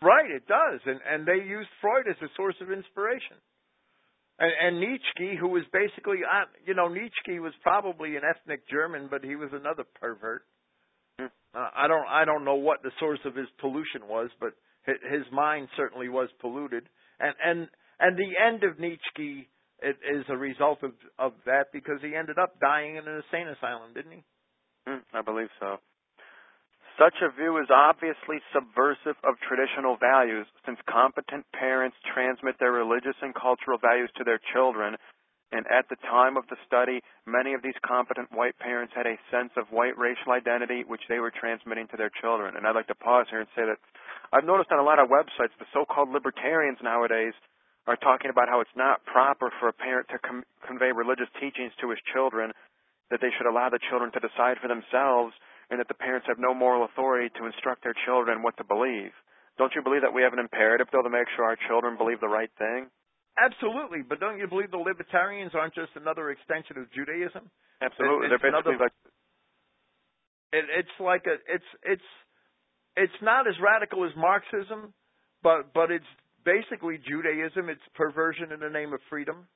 Right, it does, and, and they used Freud as a source of inspiration. And, and Nietzsche, who was basically, you know, Nietzsche was probably an ethnic German, but he was another pervert. Uh, I don't, I don't know what the source of his pollution was, but his mind certainly was polluted. And and, and the end of Nietzsche it, is a result of, of that because he ended up dying in an insane asylum, didn't he? I believe so. Such a view is obviously subversive of traditional values, since competent parents transmit their religious and cultural values to their children, and at the time of the study, many of these competent white parents had a sense of white racial identity which they were transmitting to their children. And I'd like to pause here and say that I've noticed on a lot of websites the so-called libertarians nowadays are talking about how it's not proper for a parent to com- convey religious teachings to his children, that they should allow the children to decide for themselves, and that the parents have no moral authority to instruct their children what to believe. Don't you believe that we have an imperative, though, to make sure our children believe the right thing? Absolutely, but don't you believe the libertarians aren't just another extension of Judaism? Absolutely. It's, it's They're basically another... like it, it's like a it's it's it's not as radical as Marxism, but but it's basically Judaism. It's perversion in the name of freedom.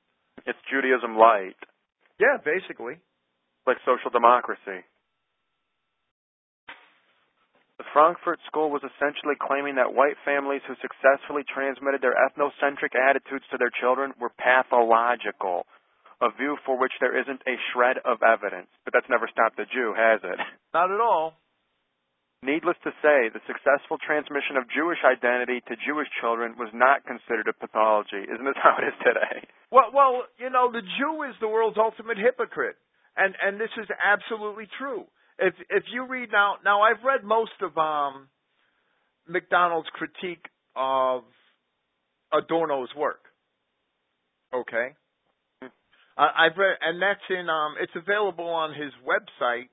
It's Judaism light. Yeah, basically. Like social democracy. The Frankfurt School was essentially claiming that white families who successfully transmitted their ethnocentric attitudes to their children were pathological, a view for which there isn't a shred of evidence. But that's never stopped a Jew, has it? Not at all. Needless to say, the successful transmission of Jewish identity to Jewish children was not considered a pathology. Isn't this how it is today? Well, well, you know, the Jew is the world's ultimate hypocrite, and and this is absolutely true. If if you read now, now I've read most of um, MacDonald's critique of Adorno's work. Okay, mm. I, I've read, and that's in um, it's available on his website.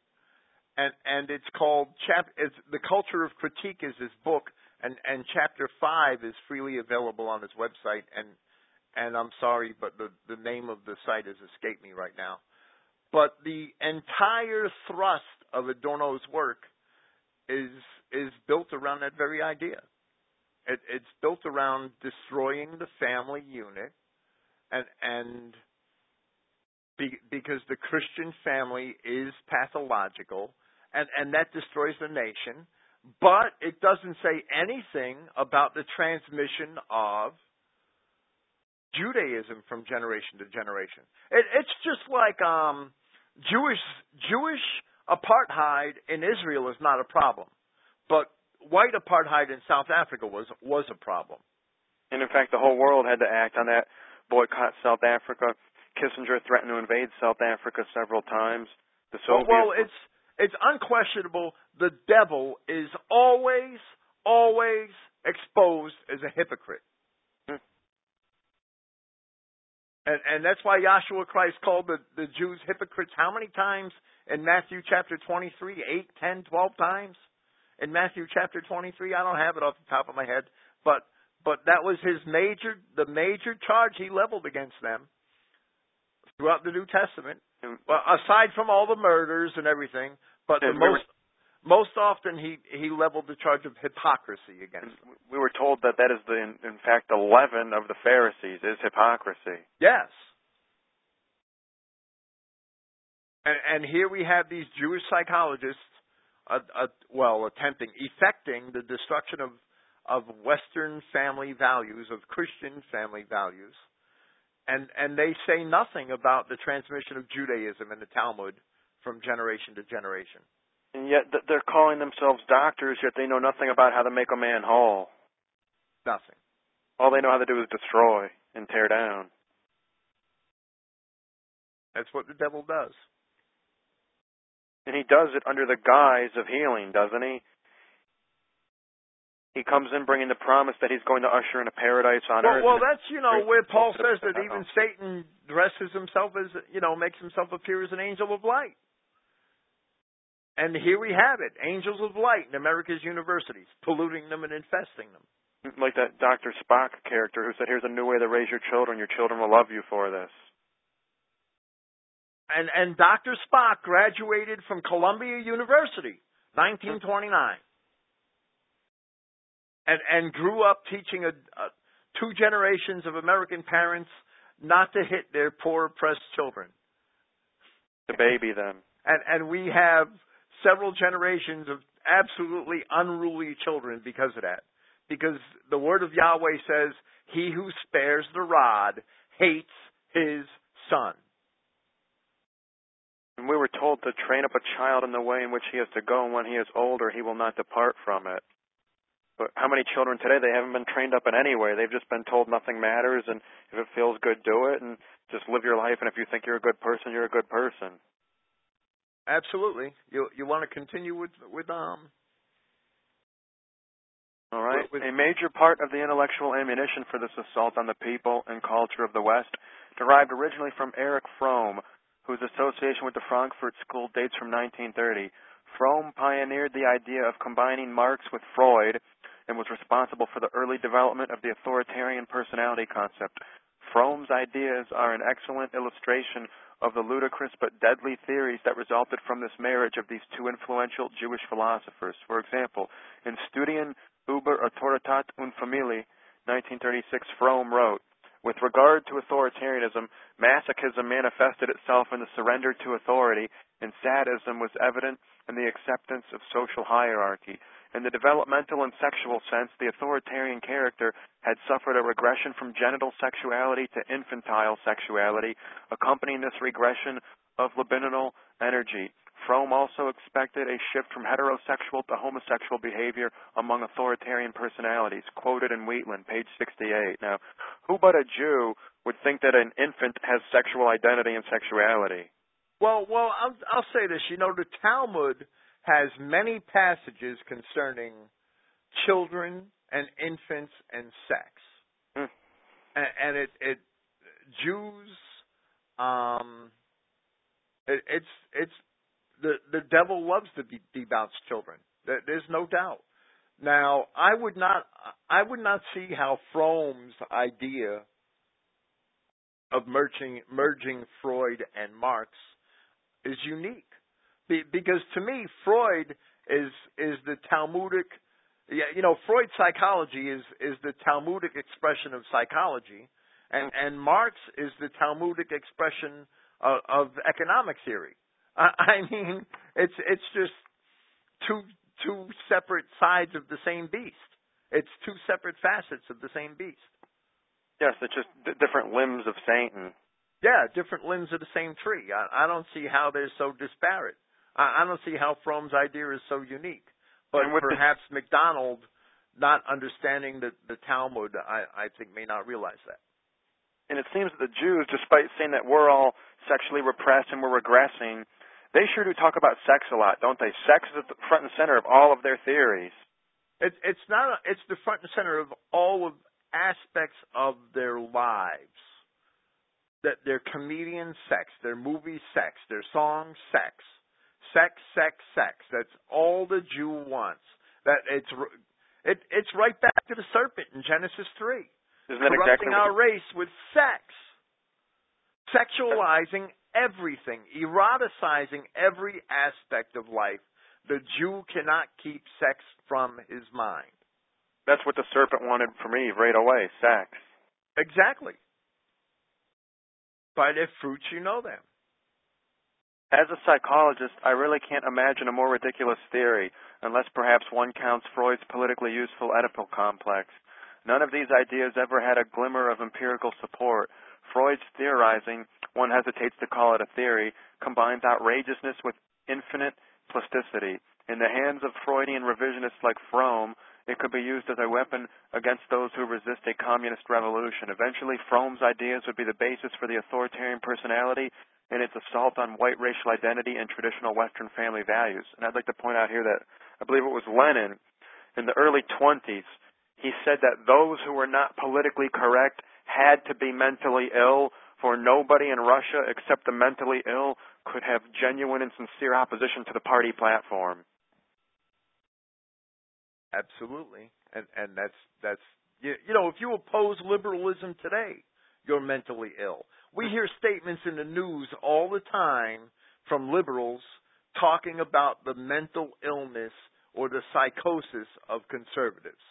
And, and it's called chap. It's, the Culture of Critique is his book, and, and chapter five is freely available on his website. And and I'm sorry, but the, the name of the site has escaped me right now. But the entire thrust of Adorno's work is is built around that very idea. It, it's built around destroying the family unit, and and be, because the Christian family is pathological. And, and that destroys the nation, but it doesn't say anything about the transmission of Judaism from generation to generation. It, it's just like um, Jewish Jewish apartheid in Israel is not a problem, but white apartheid in South Africa was was a problem. And in fact, the whole world had to act on that. Boycott South Africa. Kissinger threatened to invade South Africa several times. The Soviets. Well, well it's. It's unquestionable the devil is always, always exposed as a hypocrite. Hmm. And, and that's why Joshua Christ called the, the Jews hypocrites how many times in Matthew chapter twenty-three? eight, ten, twelve times? In Matthew chapter twenty-three? I don't have it off the top of my head. But but that was his major, the major charge he leveled against them throughout the New Testament. Well, aside from all the murders and everything, but the most most often he, he leveled the charge of hypocrisy against them. We were told that that is, the in, in fact, the leaven of the Pharisees is hypocrisy. Yes. And, and here we have these Jewish psychologists, uh, uh, well, attempting, effecting the destruction of, of Western family values, of Christian family values. And and they say nothing about the transmission of Judaism and the Talmud from generation to generation. And yet th- they're calling themselves doctors, yet they know nothing about how to make a man whole. Nothing. All they know how to do is destroy and tear down. That's what the devil does. And he does it under the guise of healing, doesn't he? He comes in bringing the promise that he's going to usher in a paradise on well, earth. Well, that's, you know, where Paul says that even Satan dresses himself as, you know, makes himself appear as an angel of light. And here we have it, angels of light in America's universities, polluting them and infesting them. Like that Doctor Spock character who said, here's a new way to raise your children. Your children will love you for this. And, and Doctor Spock graduated from Columbia University, nineteen twenty-nine. And, and grew up teaching a, a, two generations of American parents not to hit their poor, oppressed children. To baby them. And, and we have several generations of absolutely unruly children because of that. Because the word of Yahweh says, he who spares the rod hates his son. And we were told to train up a child in the way in which he is to go, and when he is older, he will not depart from it. But how many children today, they haven't been trained up in any way. They've just been told nothing matters, and if it feels good, do it, and just live your life, and if you think you're a good person, you're a good person. Absolutely. You you want to continue with... with um. All right. With, with, a major part of the intellectual ammunition for this assault on the people and culture of the West derived originally from Erich Fromm, whose association with the Frankfurt School dates from nineteen thirty. Fromm pioneered the idea of combining Marx with Freud and was responsible for the early development of the authoritarian personality concept. Fromm's ideas are an excellent illustration of the ludicrous but deadly theories that resulted from this marriage of these two influential Jewish philosophers. For example, in Studien über Autoritat und Familie, nineteen thirty-six, Fromm wrote, "With regard to authoritarianism, masochism manifested itself in the surrender to authority, and sadism was evident in the acceptance of social hierarchy. In the developmental and sexual sense, the authoritarian character had suffered a regression from genital sexuality to infantile sexuality, accompanying this regression of libidinal energy. Fromm also expected a shift from heterosexual to homosexual behavior among authoritarian personalities," quoted in Wheatland, page sixty-eight. Now, who but a Jew would think that an infant has sexual identity and sexuality? Well, well, I'll, I'll say this. You know, the Talmud has many passages concerning children and infants and sex. Mm. And, and it, it Jews, um, it, it's, it's, The the devil loves to be debauched children. There's no doubt. Now, I would not I would not see how Fromm's idea of merging merging Freud and Marx is unique, be, because to me Freud is is the Talmudic, you know, Freud's psychology is is the Talmudic expression of psychology, and and Marx is the Talmudic expression of, of economic theory. I mean, it's it's just two two separate sides of the same beast. It's two separate facets of the same beast. Yes, it's just d- different limbs of Satan. Yeah, different limbs of the same tree. I, I don't see how they're so disparate. I, I don't see how Fromm's idea is so unique. But perhaps the... MacDonald, not understanding the, the Talmud, I, I think may not realize that. And it seems that the Jews, despite saying that we're all sexually repressed and we're regressing, they sure do talk about sex a lot, don't they? Sex is at the front and center of all of their theories. It, it's not. A, it's the front and center of all of aspects of their lives. That their comedian sex, their movie sex, their song sex, sex, sex, sex. That's all the Jew wants. That it's it, it's right back to the serpent in Genesis three, isn't that corrupting exactly our race with sex, sexualizing everything, eroticizing every aspect of life. The Jew cannot keep sex from his mind. That's what the serpent wanted from Eve right away, sex. Exactly. By their fruits you know them. As a psychologist, I really can't imagine a more ridiculous theory, unless perhaps one counts Freud's politically useful Oedipal complex. None of these ideas ever had a glimmer of empirical support. Freud's theorizing, one hesitates to call it a theory, combines outrageousness with infinite plasticity. In the hands of Freudian revisionists like Fromm, it could be used as a weapon against those who resist a communist revolution. Eventually, Fromm's ideas would be the basis for the authoritarian personality and its assault on white racial identity and traditional Western family values. And I'd like to point out here that I believe it was Lenin in the early twenties, he said that those who were not politically correct had to be mentally ill, for nobody in Russia except the mentally ill could have genuine and sincere opposition to the party platform. Absolutely. And and that's, that's you, you know, if you oppose liberalism today, you're mentally ill. We hear statements in the news all the time from liberals talking about the mental illness or the psychosis of conservatives.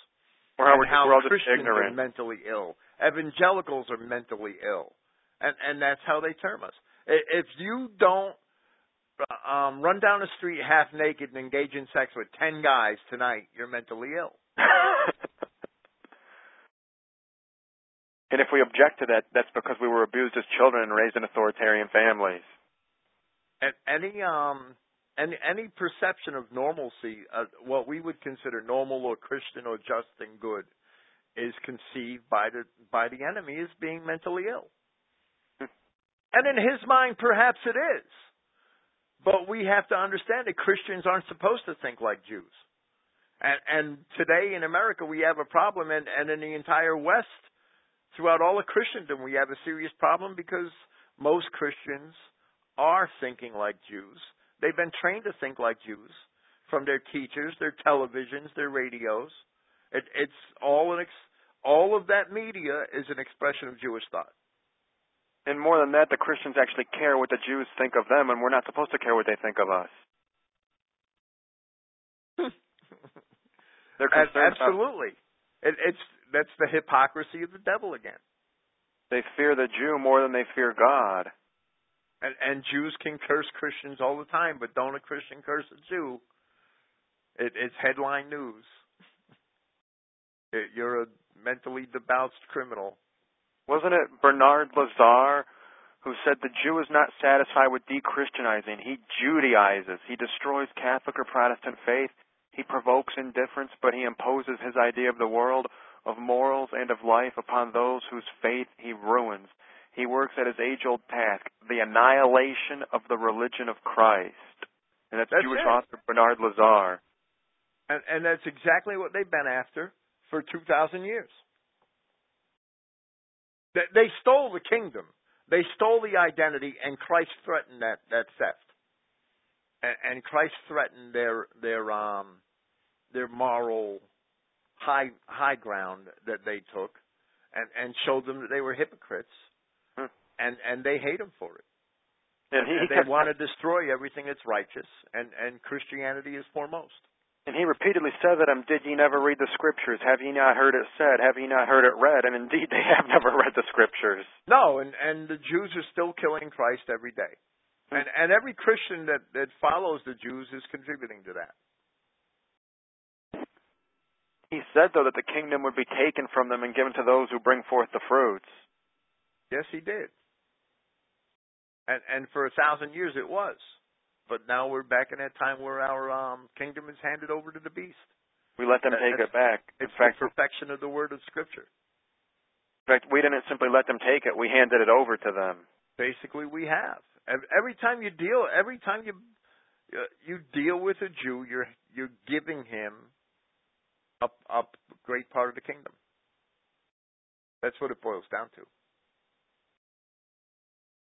Or how, we're, how we're all Christians just ignorant. Are mentally ill. Evangelicals are mentally ill. And and that's how they term us. If you don't um, run down the street half naked and engage in sex with ten guys tonight, you're mentally ill. And if we object to that, that's because we were abused as children and raised in authoritarian families. And any um any any perception of normalcy, uh, what we would consider normal or Christian or just and good, is conceived by the by the enemy as being mentally ill. And in his mind, perhaps it is. But we have to understand that Christians aren't supposed to think like Jews. And, and today in America, we have a problem. And, and in the entire West, throughout all of Christendom, we have a serious problem because most Christians are thinking like Jews. They've been trained to think like Jews from their teachers, their televisions, their radios. It, it's all, an ex- all of that media is an expression of Jewish thought. And more than that, the Christians actually care what the Jews think of them, and we're not supposed to care what they think of us. They're concerned Absolutely. About it, it's, that's the hypocrisy of the devil again. They fear the Jew more than they fear God. And, and Jews can curse Christians all the time, but don't a Christian curse a Jew? It, it's headline news. It, you're a mentally debauched criminal. Wasn't it Bernard Lazare who said the Jew is not satisfied with de-Christianizing? He Judaizes. He destroys Catholic or Protestant faith. He provokes indifference, but he imposes his idea of the world, of morals, and of life upon those whose faith he ruins. He works at his age-old task, the annihilation of the religion of Christ. And that's, that's Jewish it. author Bernard Lazare. And, and that's exactly what they've been after for two thousand years. They, they stole the kingdom. They stole the identity, and Christ threatened that, that theft. And Christ threatened their their um their moral high high ground that they took, and, and showed them that they were hypocrites, hmm. and and they hate him for it. And, he, and they want to destroy everything that's righteous, and and Christianity is foremost. And he repeatedly said that, "Did ye never read the scriptures? Have ye not heard it said? Have ye not heard it read?" And indeed, they have never read the scriptures. No, and and the Jews are still killing Christ every day. And, and every Christian that, that follows the Jews is contributing to that. He said, though, that the kingdom would be taken from them and given to those who bring forth the fruits. Yes, he did. And, and for a thousand years it was. But now we're back in that time where our um, kingdom is handed over to the beast. We let them that, take it back. It's in fact, the perfection of the word of Scripture. In fact, we didn't simply let them take it. We handed it over to them. Basically, we have. Every time you deal, every time you you deal with a Jew, you're you're giving him up up great part of the kingdom. That's what it boils down to.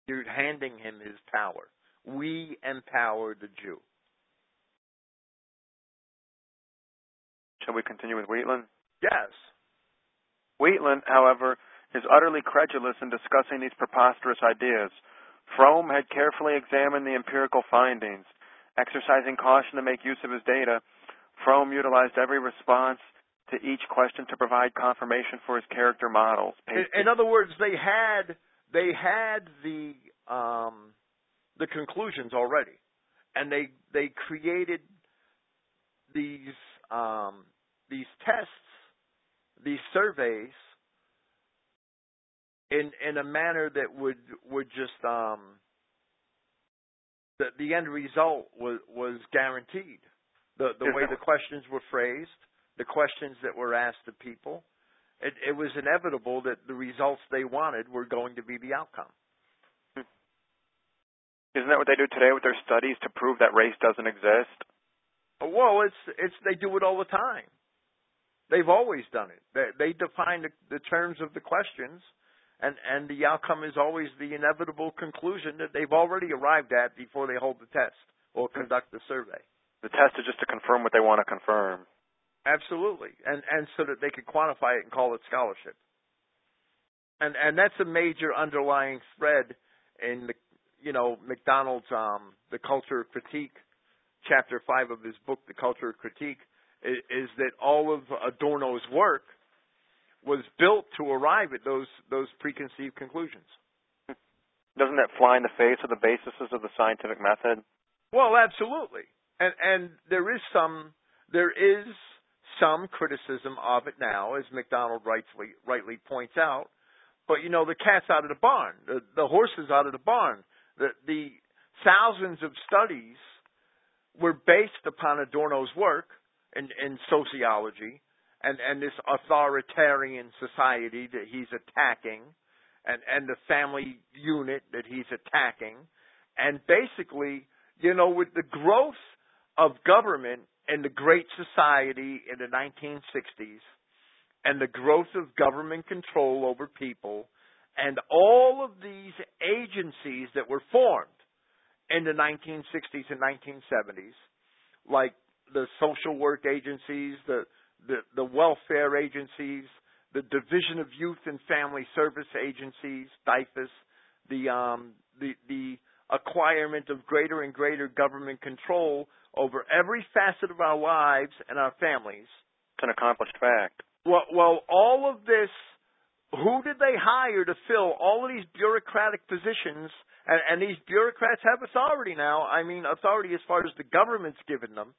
You're handing him his power. We empower the Jew. Shall we continue with Wheatland? Yes. Wheatland, however, is utterly credulous in discussing these preposterous ideas. Fromm had carefully examined the empirical findings. Exercising caution to make use of his data, Fromm utilized every response to each question to provide confirmation for his character models. In, in other words, they had they had the um, the conclusions already, and they they created these um, these tests, these surveys, in in a manner that would would just um the the end result was was guaranteed. The the way the questions were phrased, the questions that were asked of people, it, it was inevitable that the results they wanted were going to be the outcome. Isn't that what they do today with their studies to prove that race doesn't exist? Well, it's it's they do it all the time. They've always done it. They, they define the, the terms of the questions. And, and the outcome is always the inevitable conclusion that they've already arrived at before they hold the test or conduct the survey. The test is just to confirm what they want to confirm. Absolutely, and and so that they can quantify it and call it scholarship. And and that's a major underlying thread in the you know MacDonald's um the Culture of Critique, chapter five of his book, The Culture of Critique, is, is that all of Adorno's work was built to arrive at those those preconceived conclusions. Doesn't that fly in the face of the bases of the scientific method? Well, absolutely, and and there is some there is some criticism of it now, as MacDonald rightly rightly points out. But you know, the cat's out of the barn, the, the horse is out of the barn. The the thousands of studies were based upon Adorno's work in, in sociology. And, and this authoritarian society that he's attacking, and, and the family unit that he's attacking. And basically, you know, with the growth of government in the Great Society in the nineteen sixties, and the growth of government control over people, and all of these agencies that were formed in the nineteen sixties and nineteen seventies, like the social work agencies, the The, the welfare agencies, the Division of Youth and Family Service agencies, D Y F S, the um, the the acquirement of greater and greater government control over every facet of our lives and our families. It's an accomplished fact. Well, well, all of this, who did they hire to fill all of these bureaucratic positions? And, and these bureaucrats have authority now. I mean, authority as far as the government's given them.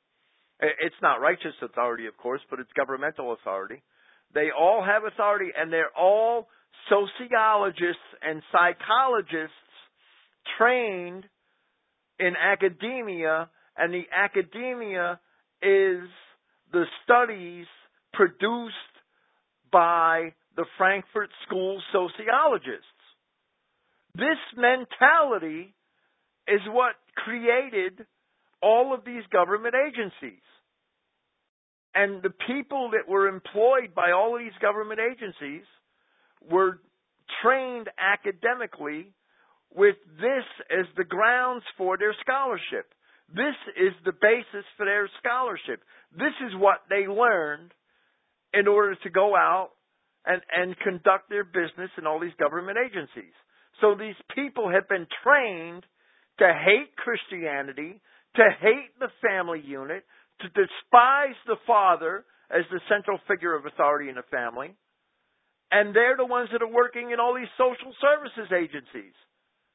It's not righteous authority, of course, but it's governmental authority. They all have authority, and they're all sociologists and psychologists trained in academia, and the academia is the studies produced by the Frankfurt School sociologists. This mentality is what created all of these government agencies. And the people that were employed by all of these government agencies were trained academically with this as the grounds for their scholarship. This is the basis for their scholarship. This is what they learned in order to go out and, and conduct their business in all these government agencies. So these people have been trained to hate Christianity, to hate the family unit, to despise the father as the central figure of authority in the family. And they're the ones that are working in all these social services agencies.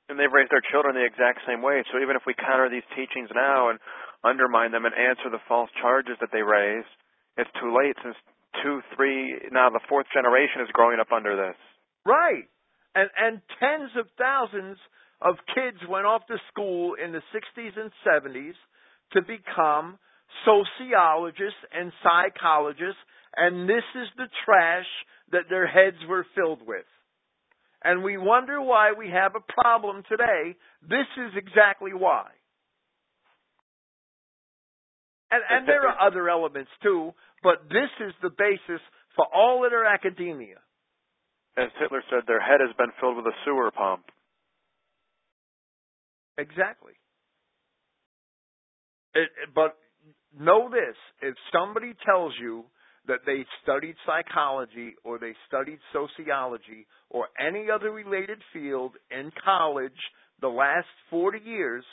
And they've raised their children the exact same way. So even if we counter these teachings now and undermine them and answer the false charges that they raise, it's too late since two, three, now the fourth generation is growing up under this. Right. And, and tens of thousands of kids went off to school in the sixties and seventies to become sociologists and psychologists, and this is the trash that their heads were filled with. And we wonder why we have a problem today. This is exactly why. And, and there are other elements too, but this is the basis for all of their academia. As Hitler said, their head has been filled with a sewer pump. Exactly. It, but know this, if somebody tells you that they studied psychology or they studied sociology or any other related field in college the last forty years,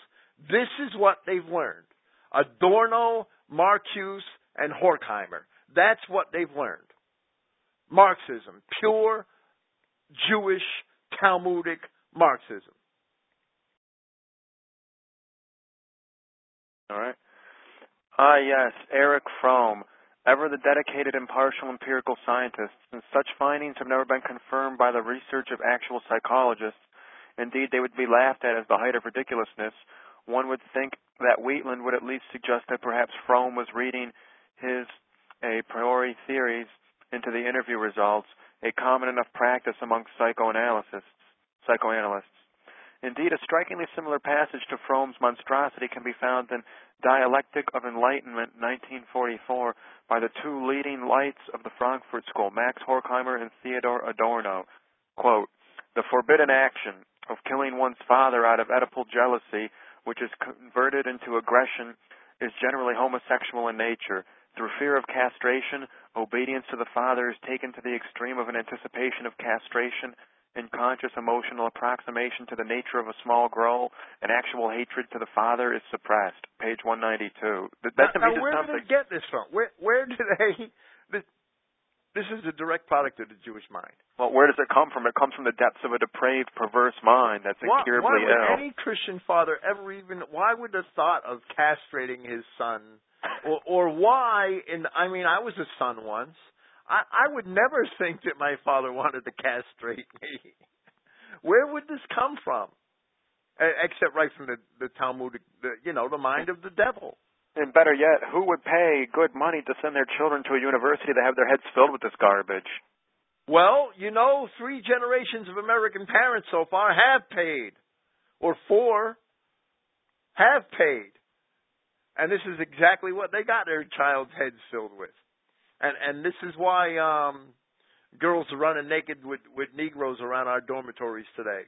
this is what they've learned. Adorno, Marcuse, and Horkheimer. That's what they've learned. Marxism, pure Jewish, Talmudic Marxism. All right. Ah, yes, Erich Fromm, ever the dedicated, impartial, empirical scientist, since such findings have never been confirmed by the research of actual psychologists. Indeed, they would be laughed at as the height of ridiculousness. One would think that Wheatland would at least suggest that perhaps Fromm was reading his a priori theories into the interview results, a common enough practice among psychoanalysts. psychoanalysts. Indeed, a strikingly similar passage to Fromm's monstrosity can be found in Dialectic of Enlightenment, nineteen forty-four, by the two leading lights of the Frankfurt School, Max Horkheimer and Theodor Adorno. Quote, "The forbidden action of killing one's father out of Oedipal jealousy, which is converted into aggression, is generally homosexual in nature. Through fear of castration, obedience to the father is taken to the extreme of an anticipation of castration, and conscious emotional approximation to the nature of a small girl, and actual hatred to the father is suppressed." Page one ninety-two. That, that now, now where something. did they get this from? Where, where did they... This, this is a direct product of the Jewish mind. Well, where does it come from? It comes from the depths of a depraved, perverse mind that's why, incurably why would ill. Any Christian father ever even... Why would the thought of castrating his son... Or, or why, and I mean, I was a son once. I, I would never think that my father wanted to castrate me. Where would this come from? Except right from the, the Talmudic, the, you know, the mind of the devil. And better yet, who would pay good money to send their children to a university to have their heads filled with this garbage? Well, you know, three generations of American parents so far have paid. Or four have paid. And this is exactly what they got their child's heads filled with. And and this is why um, girls are running naked with, with Negroes around our dormitories today.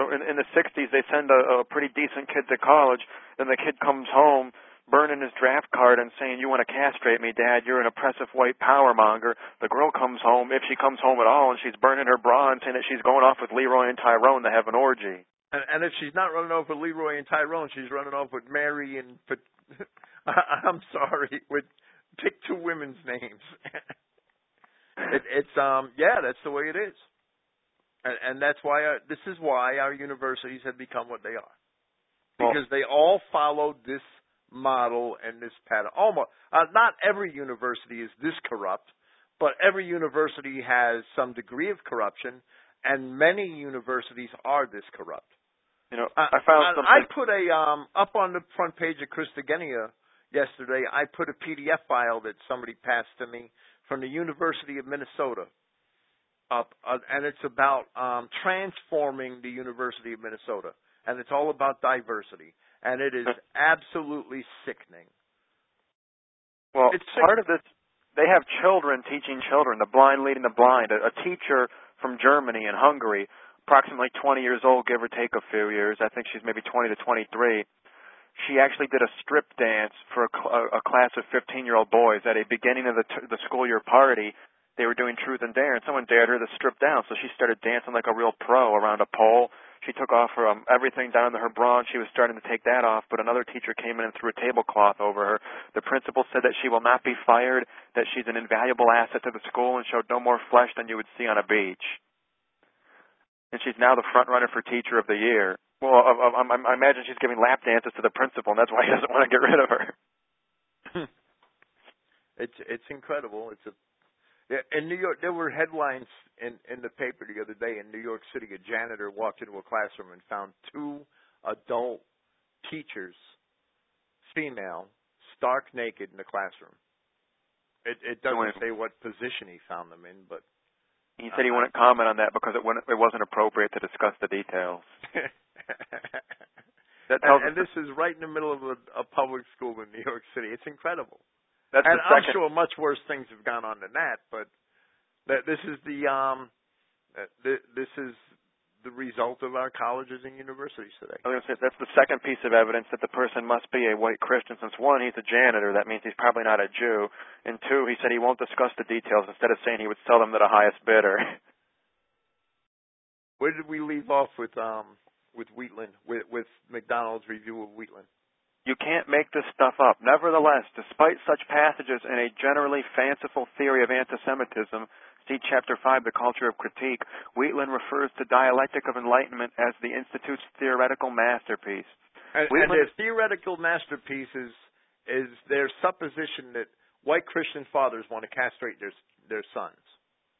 So in, in the sixties, they send a, a pretty decent kid to college, and the kid comes home burning his draft card and saying, you want to castrate me, Dad, you're an oppressive white power monger. The girl comes home, if she comes home at all, and she's burning her bra and saying that she's going off with Leroy and Tyrone to have an orgy. And, and if she's not running off with Leroy and Tyrone, she's running off with Mary and, I, I'm sorry, with, pick two women's names. it, it's, um, yeah, that's the way it is. And, and that's why, our, this is why our universities have become what they are. Because they all follow this model and this pattern. Almost, uh, not every university is this corrupt, but every university has some degree of corruption, and many universities are this corrupt. You know, I, I found something. I put a um, up on the front page of Christogenia yesterday. I put a P D F file that somebody passed to me from the University of Minnesota, up, uh, and it's about um, transforming the University of Minnesota. And it's all about diversity. And it is absolutely sickening. Well, it's part of this, they have children teaching children, the blind leading the blind. A, a teacher from Germany and Hungary, approximately twenty years old, give or take a few years. I think she's maybe twenty to twenty-three. She actually did a strip dance for a, a class of fifteen-year-old boys at a beginning of the, the school year party. They were doing truth and dare, and someone dared her to strip down. So she started dancing like a real pro around a pole. She took off her um, everything down to her bra, and she was starting to take that off, but another teacher came in and threw a tablecloth over her. The principal said that she will not be fired, that she's an invaluable asset to the school, and showed no more flesh than you would see on a beach. And she's now the front runner for Teacher of the Year. Well, I, I, I imagine she's giving lap dances to the principal, and that's why he doesn't want to get rid of her. It's it's incredible. It's a In New York, there were headlines in, in the paper the other day in New York City. A janitor walked into a classroom and found two adult teachers, female, stark naked in the classroom. It, it doesn't say what position he found them in, but he said he uh, wouldn't comment on that because it, wouldn't, it wasn't appropriate to discuss the details. That tells and and this is right in the middle of a, a public school in New York City. It's incredible. That's and I'm sure much worse things have gone on than that, but th this is the um, th this is the result of our colleges and universities today. I was gonna say, that's the second piece of evidence that the person must be a white Christian. Since one, he's a janitor, that means he's probably not a Jew, and two, he said he won't discuss the details. Instead of saying he would sell them to the highest bidder. Where did we leave off with um, with Wheatland with, with MacDonald's review of Wheatland? You can't make this stuff up. Nevertheless, despite such passages in a generally fanciful theory of antisemitism, see Chapter five, The Culture of Critique, Wheatland refers to Dialectic of Enlightenment as the Institute's theoretical masterpiece. And, and their theoretical masterpiece is, is their supposition that white Christian fathers want to castrate their, their sons.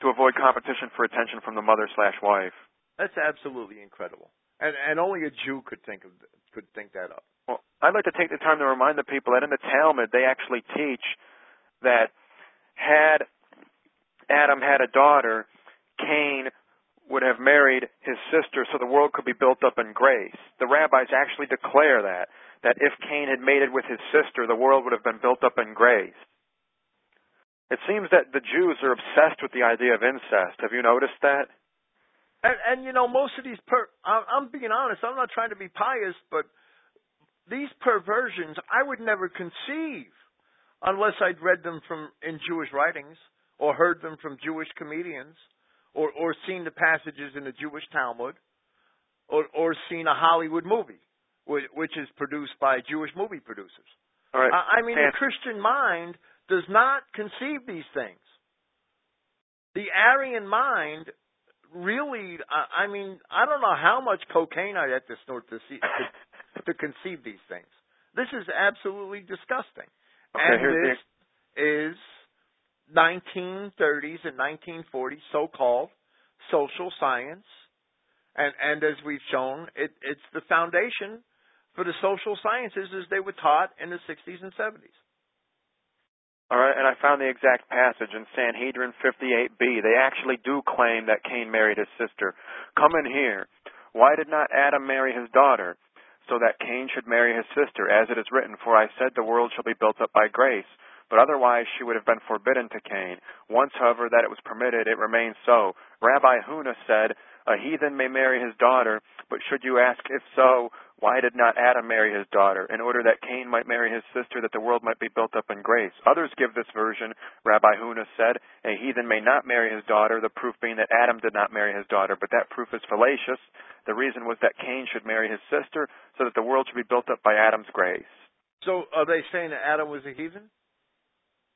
To avoid competition for attention from the mother slash wife. That's absolutely incredible. And, and only a Jew could think, of, could think that up. Well, I'd like to take the time to remind the people that in the Talmud they actually teach that had Adam had a daughter, Cain would have married his sister so the world could be built up in grace. The rabbis actually declare that, that if Cain had mated with his sister, the world would have been built up in grace. It seems that the Jews are obsessed with the idea of incest. Have you noticed that? And, and you know, most of these per I'm being honest, I'm not trying to be pious, but these perversions I would never conceive unless I'd read them from in Jewish writings or heard them from Jewish comedians or, or seen the passages in the Jewish Talmud or, or seen a Hollywood movie, which, which is produced by Jewish movie producers. All right. I, I mean, and the Christian mind does not conceive these things. The Aryan mind really, I, I mean, I don't know how much cocaine I'd have to snort to see to, to conceive these things. This is absolutely disgusting. Okay, and this the... is nineteen thirties and nineteen forties so-called social science. And, and as we've shown, it, it's the foundation for the social sciences as they were taught in the sixties and seventies. All right, and I found the exact passage in Sanhedrin fifty-eight B. They actually do claim that Cain married his sister. Come in here. Why did not Adam marry his daughter? So that Cain should marry his sister, as it is written, for I said the world shall be built up by grace. But otherwise she would have been forbidden to Cain. Once, however, that it was permitted, it remains so. Rabbi Huna said, a heathen may marry his daughter, but should you ask if so, Why did not Adam marry his daughter, in order that Cain might marry his sister, that the world might be built up in grace? Others give this version. Rabbi Huna said, a heathen may not marry his daughter, the proof being that Adam did not marry his daughter. But that proof is fallacious. The reason was that Cain should marry his sister, so that the world should be built up by Adam's grace. So are they saying that Adam was a heathen?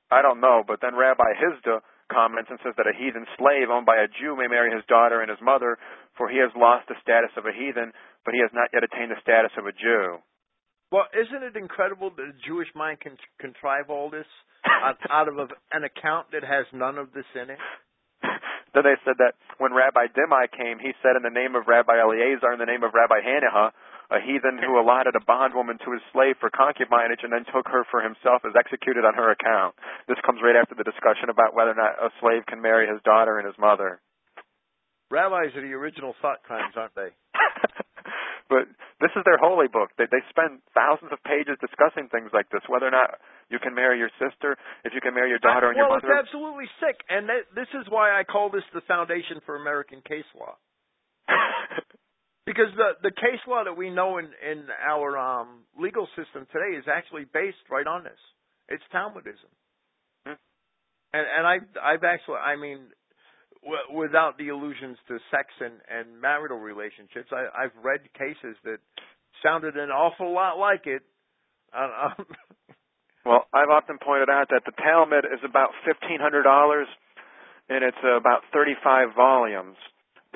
I don't know, but then Rabbi Hizda comments and says that a heathen slave owned by a Jew may marry his daughter and his mother, for he has lost the status of a heathen, but he has not yet attained the status of a Jew. Well, isn't it incredible that the Jewish mind can contrive all this out, out of an account that has none of this in it? Then they said that when Rabbi Dimai came, he said, in the name of Rabbi Eliezer, in the name of Rabbi Hanahah, a heathen who allotted a bondwoman to his slave for concubinage and then took her for himself is executed on her account. This comes right after the discussion about whether or not a slave can marry his daughter and his mother. Rabbis are the original thought crimes, aren't they? But this is their holy book. They, they spend thousands of pages discussing things like this, whether or not you can marry your sister, if you can marry your daughter I, and your well, mother. Well, it's absolutely sick. And that, this is why I call this the foundation for American case law. Because the, the case law that we know in, in our um, legal system today is actually based right on this. It's Talmudism. Hmm. And, and I've, I've actually, I mean, w without the allusions to sex and, and marital relationships, I, I've read cases that sounded an awful lot like it. Uh, well, I've often pointed out that the Talmud is about fifteen hundred dollars, and it's uh, about thirty-five volumes.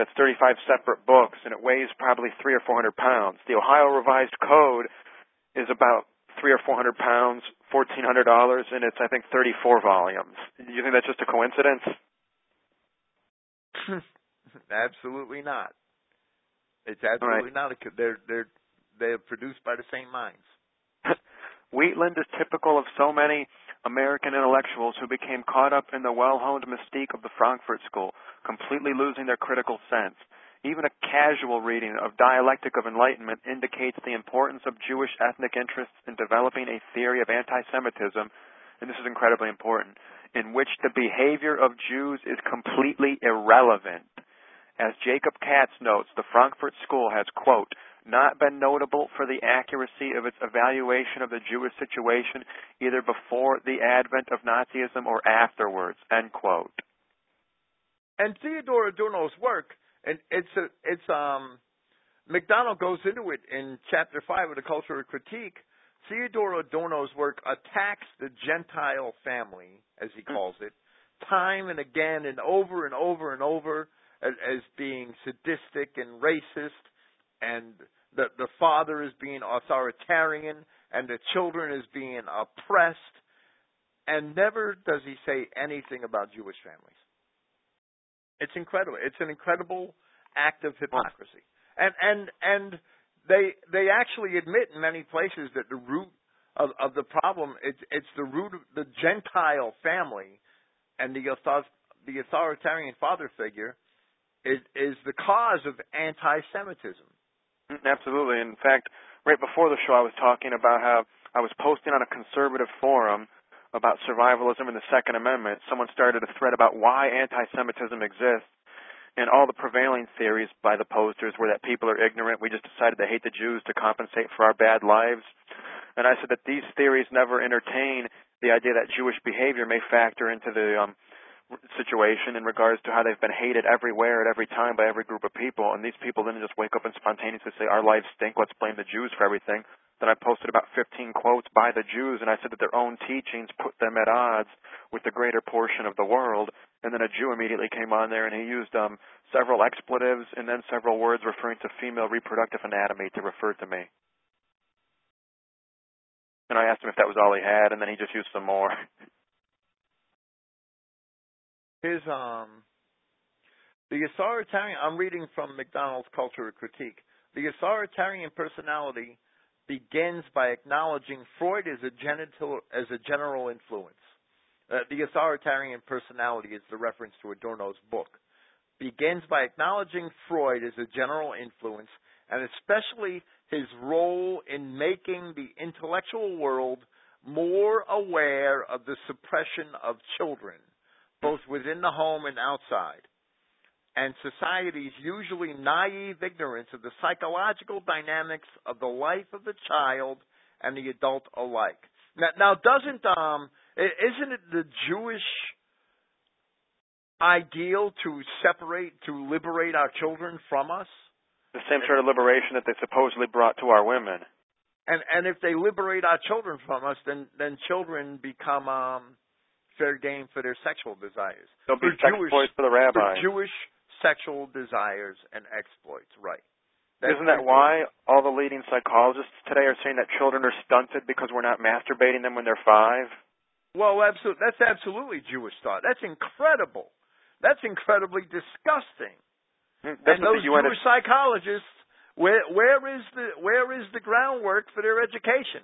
That's thirty-five separate books, and it weighs probably three or four hundred pounds. The Ohio Revised Code is about three or four hundred pounds, fourteen hundred dollars, and it's I think thirty-four volumes. Do you think that's just a coincidence? Absolutely not. It's absolutely right. not. A, they're they're they're produced by the same minds. Wheatland is typical of so many American intellectuals who became caught up in the well-honed mystique of the Frankfurt School, completely losing their critical sense. Even a casual reading of Dialectic of Enlightenment indicates the importance of Jewish ethnic interests in developing a theory of anti-Semitism, and this is incredibly important, in which the behavior of Jews is completely irrelevant. As Jacob Katz notes, the Frankfurt School has, quote, not been notable for the accuracy of its evaluation of the Jewish situation either before the advent of Nazism or afterwards, end quote. And Theodor Adorno's work, and it's a, it's um, MacDonald goes into it in chapter five of the Culture of Critique. Theodor Adorno's work attacks the Gentile family, as he calls it, time and again and over and over and over as, as being sadistic and racist. And the, the father is being authoritarian, and the children is being oppressed, and never does he say anything about Jewish families. It's incredible. It's an incredible act of hypocrisy. And and and they they actually admit in many places that the root of, of the problem it's it's the root of the Gentile family, and the author, the authoritarian father figure is is the cause of anti-Semitism. Absolutely. In fact, right before the show, I was talking about how I was posting on a conservative forum about survivalism and the Second Amendment. Someone started a thread about why anti-Semitism exists, and all the prevailing theories by the posters were that people are ignorant. We just decided to hate the Jews to compensate for our bad lives. And I said that these theories never entertain the idea that Jewish behavior may factor into the um, situation in regards to how they've been hated everywhere at every time by every group of people, and these people didn't just wake up and spontaneously say, our lives stink, let's blame the Jews for everything. Then I posted about fifteen quotes by the Jews, and I said that their own teachings put them at odds with the greater portion of the world, and then a Jew immediately came on there, and he used um, several expletives and then several words referring to female reproductive anatomy to refer to me. And I asked him if that was all he had, and then he just used some more. His, um, the authoritarian, I'm reading from MacDonald's Culture of Critique. The authoritarian personality begins by acknowledging Freud as a, genital, as a general influence. Uh, the authoritarian personality is the reference to Adorno's book. Begins by acknowledging Freud as a general influence, and especially his role in making the intellectual world more aware of the suppression of children, both within the home and outside, and society's usually naive ignorance of the psychological dynamics of the life of the child and the adult alike. Now, now doesn't um, isn't it the Jewish ideal to separate, to liberate our children from us? The same sort of liberation that they supposedly brought to our women. And and if they liberate our children from us, then then children become um, fair game for their sexual desires. They'll be sex toys for the rabbi. For Jewish sexual desires and exploits, right. That's Isn't that why all the leading psychologists today are saying that children are stunted because we're not masturbating them when they're five? Well, absolutely. That's absolutely Jewish thought. That's incredible. That's incredibly disgusting. That's and those Jewish psychologists, where, where is the where is the groundwork for their education?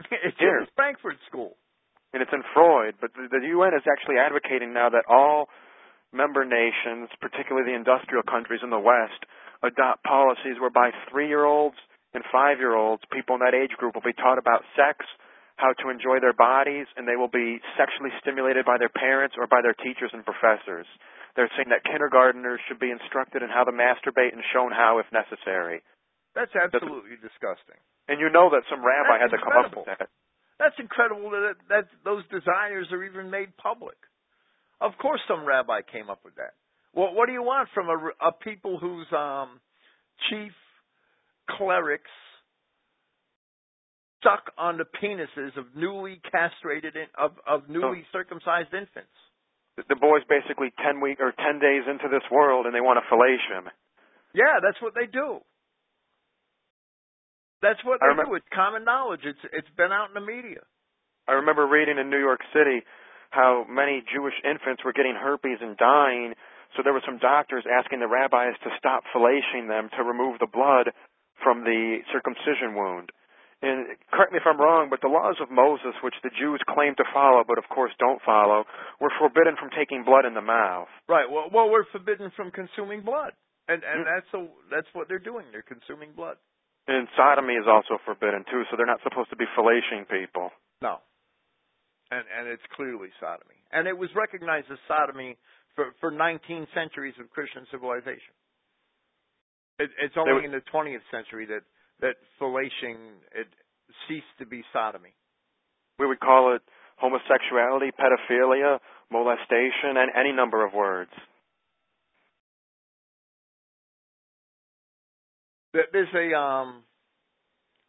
It's here. In the Frankfurt School. And it's in Freud. But the, the U N is actually advocating now that all member nations, particularly the industrial countries in the West, adopt policies whereby three-year-olds and five-year-olds, people in that age group, will be taught about sex, how to enjoy their bodies, and they will be sexually stimulated by their parents or by their teachers and professors. They're saying that kindergartners should be instructed in how to masturbate and shown how if necessary. That's absolutely That's, disgusting. And you know that some rabbi That's had to incredible. come up with that. That's incredible that, that those desires are even made public. Of course some rabbi came up with that. Well, what do you want from a, a people whose um, chief clerics suck on the penises of newly castrated in, of, of newly so, circumcised infants? The boy's basically ten week or ten days into this world, and they want to fellate him. Yeah, that's what they do. That's what they do. It's common knowledge. It's it's been out in the media. I remember reading in New York City how many Jewish infants were getting herpes and dying. So there were some doctors asking the rabbis to stop fellating them to remove the blood from the circumcision wound. And correct me if I'm wrong, but the laws of Moses, which the Jews claim to follow but, of course, don't follow, were forbidden from taking blood in the mouth. Right. Well, well we're forbidden from consuming blood. And and mm-hmm. that's, a, that's what they're doing. They're consuming blood. And sodomy is also forbidden, too, so they're not supposed to be fellating people. No. And, and it's clearly sodomy. And it was recognized as sodomy For, for nineteen centuries of Christian civilization. It, it's only was, in the twentieth century that, that fellating it ceased to be sodomy. We would call it homosexuality, pedophilia, molestation, and any number of words. There's a, um,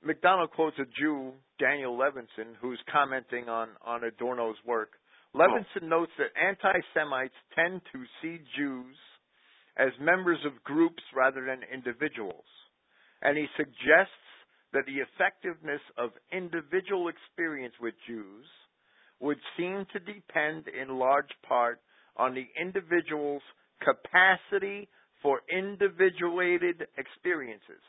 MacDonald quotes a Jew, Daniel Levinson, who's commenting on, on Adorno's work. Levinson notes that anti-Semites tend to see Jews as members of groups rather than individuals, and he suggests that the effectiveness of individual experience with Jews would seem to depend in large part on the individual's capacity for individuated experiences.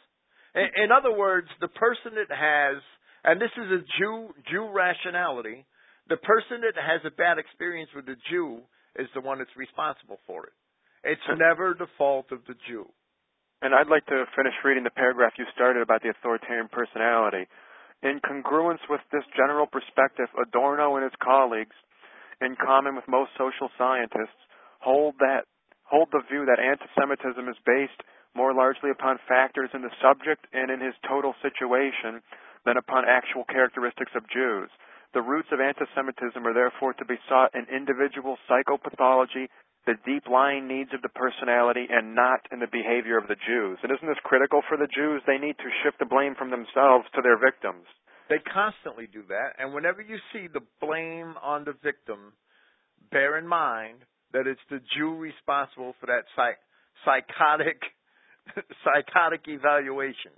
In, in other words, the person that has, and this is a Jew, Jew rationality, the person that has a bad experience with the Jew is the one that's responsible for it. It's never the fault of the Jew. And I'd like to finish reading the paragraph you started about the authoritarian personality. In congruence with this general perspective, Adorno and his colleagues, in common with most social scientists, hold that hold the view that antisemitism is based more largely upon factors in the subject and in his total situation than upon actual characteristics of Jews. The roots of antisemitism are therefore to be sought in individual psychopathology, the deep-lying needs of the personality, and not in the behavior of the Jews. And isn't this critical for the Jews? They need to shift the blame from themselves to their victims. They constantly do that. And whenever you see the blame on the victim, bear in mind that it's the Jew responsible for that psych- psychotic, psychotic evaluation.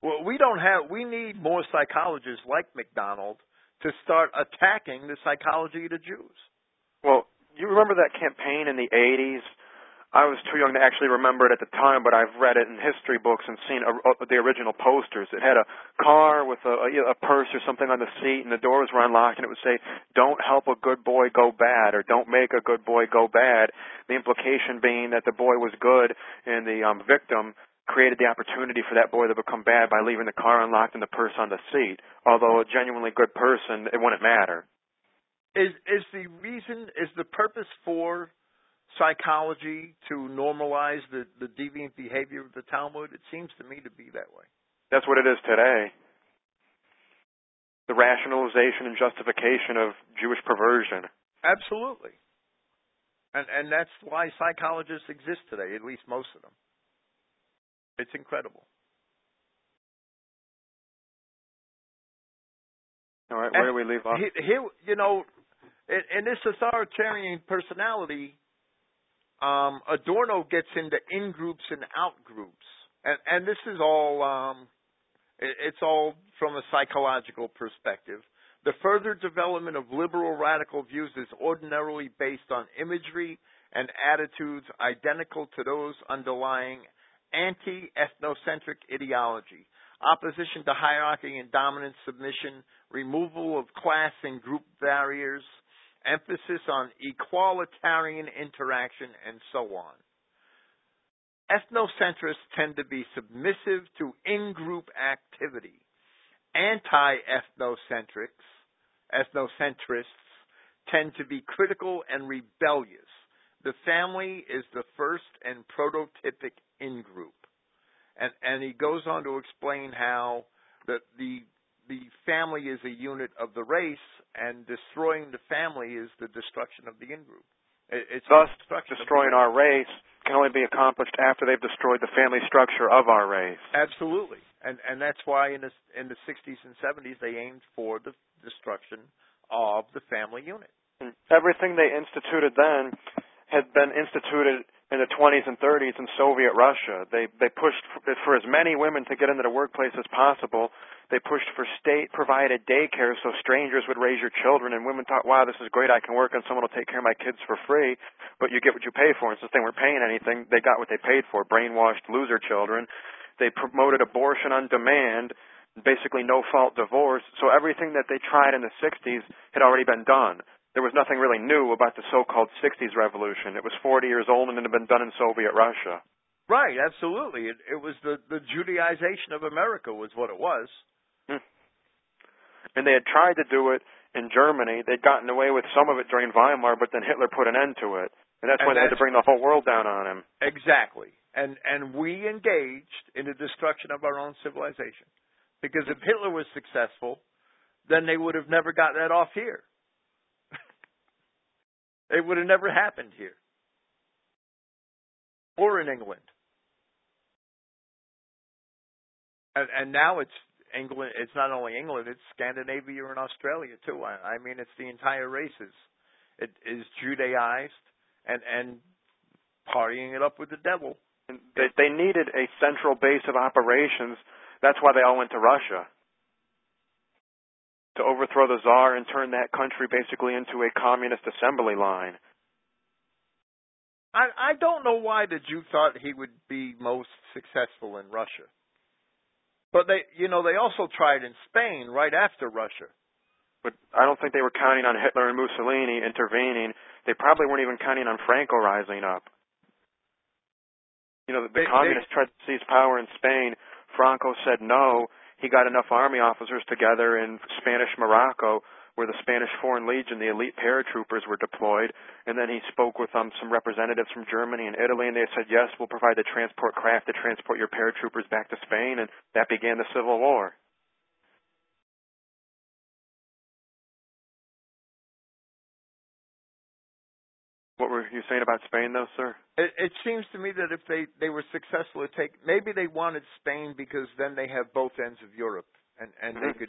Well, we don't have. We need more psychologists like MacDonald to start attacking the psychology of the Jews. Well, you remember that campaign in the eighties? I was too young to actually remember it at the time, but I've read it in history books and seen a, a, the original posters. It had a car with a, a purse or something on the seat, and the doors were unlocked, and it would say, "Don't help a good boy go bad," or "Don't make a good boy go bad." The implication being that the boy was good and the um, victim created the opportunity for that boy to become bad by leaving the car unlocked and the purse on the seat. Although a genuinely good person, it wouldn't matter. Is is the reason, is the purpose for psychology to normalize the, the deviant behavior of the Talmud? It seems to me to be that way. That's what it is today. The rationalization and justification of Jewish perversion. Absolutely. And, and that's why psychologists exist today, at least most of them. It's incredible. All right, where and do we leave off? He, he, you know, in, in this authoritarian personality, um, Adorno gets into in-groups and out-groups. And, and this is all, um, it, it's all from a psychological perspective. The further development of liberal radical views is ordinarily based on imagery and attitudes identical to those underlying anti-ethnocentric ideology, opposition to hierarchy and dominant submission, removal of class and group barriers, emphasis on equalitarian interaction, and so on. Ethnocentrists tend to be submissive to in-group activity. Anti-ethnocentrics, ethnocentrists, tend to be critical and rebellious. The family is the first and prototypic in-group. And, and he goes on to explain how the, the, the family is a unit of the race, and destroying the family is the destruction of the in-group. It, it's Thus, destroying our race can only be accomplished after they've destroyed the family structure of our race. Absolutely. And and that's why in the, in the sixties and seventies they aimed for the destruction of the family unit. Everything they instituted then had been instituted in the twenties and thirties in Soviet Russia. They they pushed for, for as many women to get into the workplace as possible. They pushed for state-provided daycare so strangers would raise your children, and women thought, wow, this is great, I can work and someone will take care of my kids for free, but you get what you pay for. And since they weren't paying anything, they got what they paid for, brainwashed loser children. They promoted abortion on demand, basically no-fault divorce. So everything that they tried in the sixties had already been done. There was nothing really new about the so-called sixties revolution. It was forty years old and it had been done in Soviet Russia. Right, absolutely. It, it was the, the Judaization of America was what it was. Hmm. And they had tried to do it in Germany. They'd gotten away with some of it during Weimar, but then Hitler put an end to it. And that's and when that's, they had to bring the whole world down on him. Exactly. And and we engaged in the destruction of our own civilization. Because if Hitler was successful, then they would have never gotten that off here. It would have never happened here. Or in England. And, and now it's England. It's not only England, it's Scandinavia and Australia too. I, I mean, it's the entire races. It is Judaized and, and partying it up with the devil. They, they needed a central base of operations. That's why they all went to Russia, to overthrow the Tsar and turn that country basically into a communist assembly line. I, I don't know why the Jew thought he would be most successful in Russia. But they, you know, they also tried in Spain right after Russia. But I don't think they were counting on Hitler and Mussolini intervening. They probably weren't even counting on Franco rising up. You know, the, the they, communists they, tried to seize power in Spain. Franco said no. He got enough army officers together in Spanish Morocco, where the Spanish Foreign Legion, the elite paratroopers, were deployed. And then he spoke with um, some representatives from Germany and Italy, and they said, yes, we'll provide the transport craft to transport your paratroopers back to Spain. And that began the Civil War. What were you saying about Spain, though, sir? It, it seems to me that if they, they were successful to take, maybe they wanted Spain because then they have both ends of Europe, and, and mm-hmm. they could,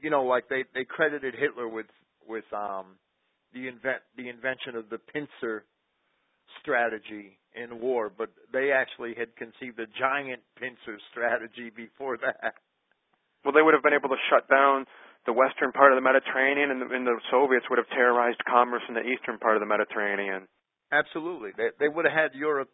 you know, like they, they credited Hitler with with um the invent the invention of the pincer strategy in war, but they actually had conceived a giant pincer strategy before that. Well, they would have been able to shut down the western part of the Mediterranean, and the, and the Soviets would have terrorized commerce in the eastern part of the Mediterranean. Absolutely. They, they would have had Europe,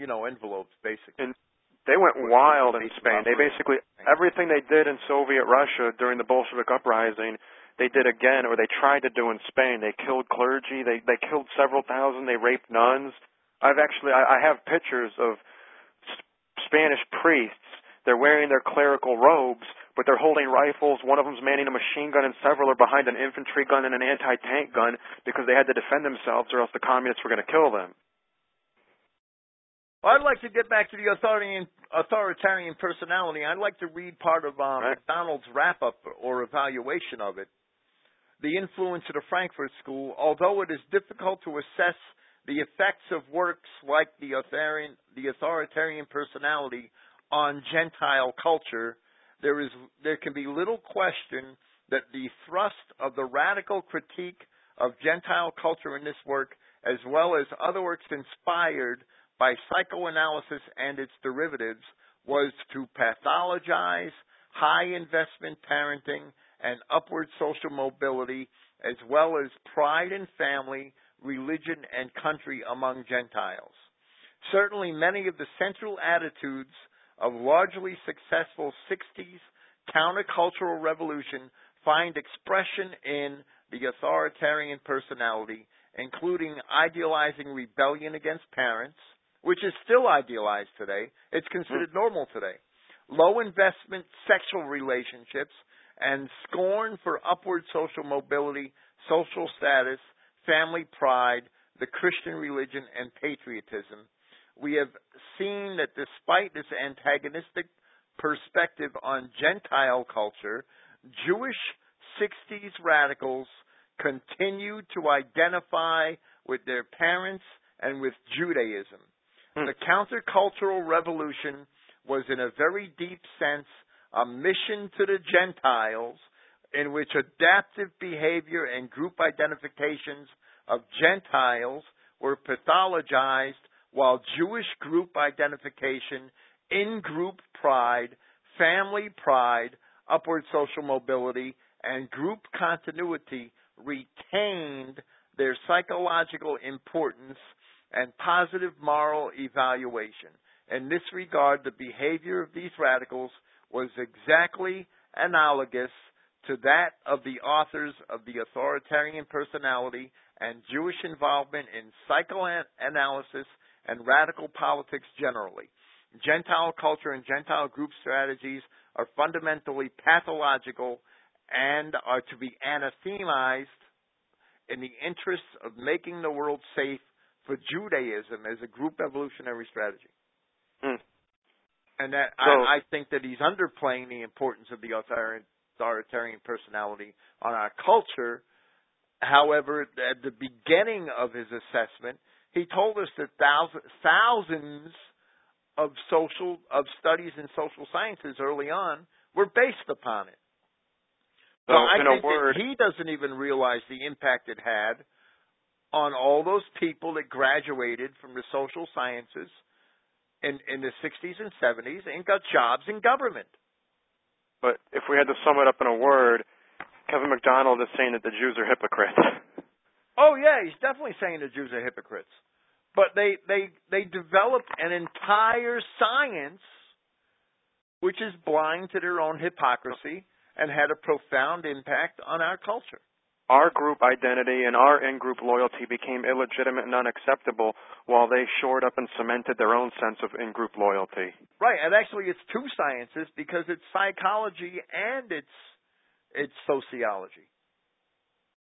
you know, enveloped, basically. And they went wild in Spain. They basically, everything they did in Soviet Russia during the Bolshevik uprising, they did again, or they tried to do in Spain. They killed clergy. They, they killed several thousand. They raped nuns. I've actually, I, I have pictures of Spanish priests. They're wearing their clerical robes, but they're holding rifles. One of them's manning a machine gun, and several are behind an infantry gun and an anti-tank gun because they had to defend themselves or else the communists were going to kill them. Well, I'd like to get back to the authoritarian, authoritarian personality. I'd like to read part of um, right. MacDonald's wrap-up or evaluation of it. The influence of the Frankfurt School, although it is difficult to assess the effects of works like the authoritarian, the authoritarian personality on Gentile culture, there is there can be little question that the thrust of the radical critique of Gentile culture in this work, as well as other works inspired by psychoanalysis and its derivatives, was to pathologize high investment parenting and upward social mobility, as well as pride in family, religion, and country among Gentiles. Certainly many of the central attitudes of largely successful sixties countercultural revolution find expression in the authoritarian personality, including idealizing rebellion against parents, which is still idealized today. It's considered normal today. Low investment sexual relationships, and scorn for upward social mobility, social status, family pride, the Christian religion, and patriotism. We have seen that despite this antagonistic perspective on Gentile culture, Jewish sixties radicals continue to identify with their parents and with Judaism. Hmm. The countercultural revolution was, in a very deep sense, a mission to the Gentiles in which adaptive behavior and group identifications of Gentiles were pathologized, while Jewish group identification, in-group pride, family pride, upward social mobility, and group continuity retained their psychological importance and positive moral evaluation. In this regard, the behavior of these radicals was exactly analogous to that of the authors of The Authoritarian Personality and Jewish involvement in psychoanalysis and radical politics generally. Gentile culture and Gentile group strategies are fundamentally pathological and are to be anathemized in the interests of making the world safe for Judaism as a group evolutionary strategy. Mm. And that so, I, I think that he's underplaying the importance of the authoritarian personality on our culture. However, at the beginning of his assessment, he told us that thousands, thousands of social of studies in social sciences early on were based upon it. So, so I in think a word, that he doesn't even realize the impact it had on all those people that graduated from the social sciences In, in the sixties and seventies, and got jobs in government. But if we had to sum it up in a word, Kevin MacDonald is saying that the Jews are hypocrites. Oh, yeah, he's definitely saying the Jews are hypocrites. But they, they, they developed an entire science which is blind to their own hypocrisy and had a profound impact on our culture. Our group identity and our in-group loyalty became illegitimate and unacceptable while they shored up and cemented their own sense of in-group loyalty. Right, and actually it's two sciences because it's psychology and it's it's sociology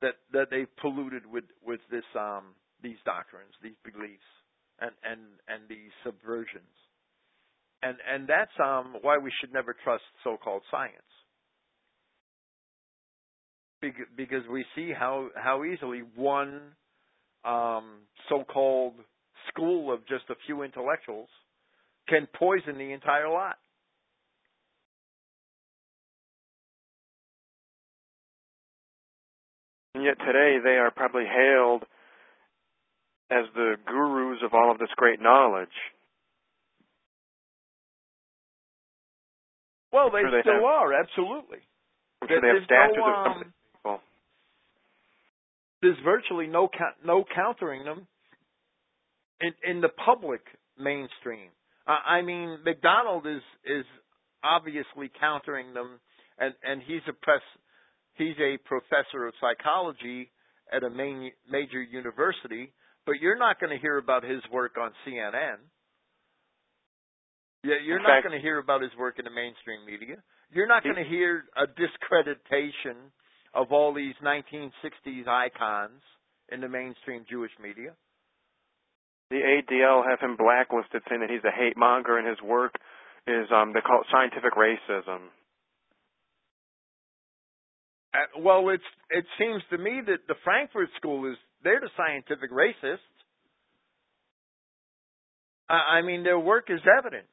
that that they've polluted with, with this um these doctrines, these beliefs, and, and, and these subversions. And and that's um why we should never trust so-called science. Because we see how, how easily one um, so-called school of just a few intellectuals can poison the entire lot. And yet today they are probably hailed as the gurus of all of this great knowledge. Well, they, they still have, are, absolutely. I'm sure they have statues no, um, of something. There's virtually no no countering them in, in the public mainstream. Uh, I mean, MacDonald is is obviously countering them, and, and he's a press he's a professor of psychology at a main, major university. But you're not going to hear about his work on C N N. Yeah, you're in not going to hear about his work in the mainstream media. You're not going to hear a discreditation of all these nineteen sixties icons in the mainstream Jewish media. The A D L have him blacklisted, saying that he's a hate monger, and his work is, um, they call it scientific racism. Uh, well, it's, it seems to me that the Frankfurt School is, they're the scientific racists. I, I mean, their work is evident.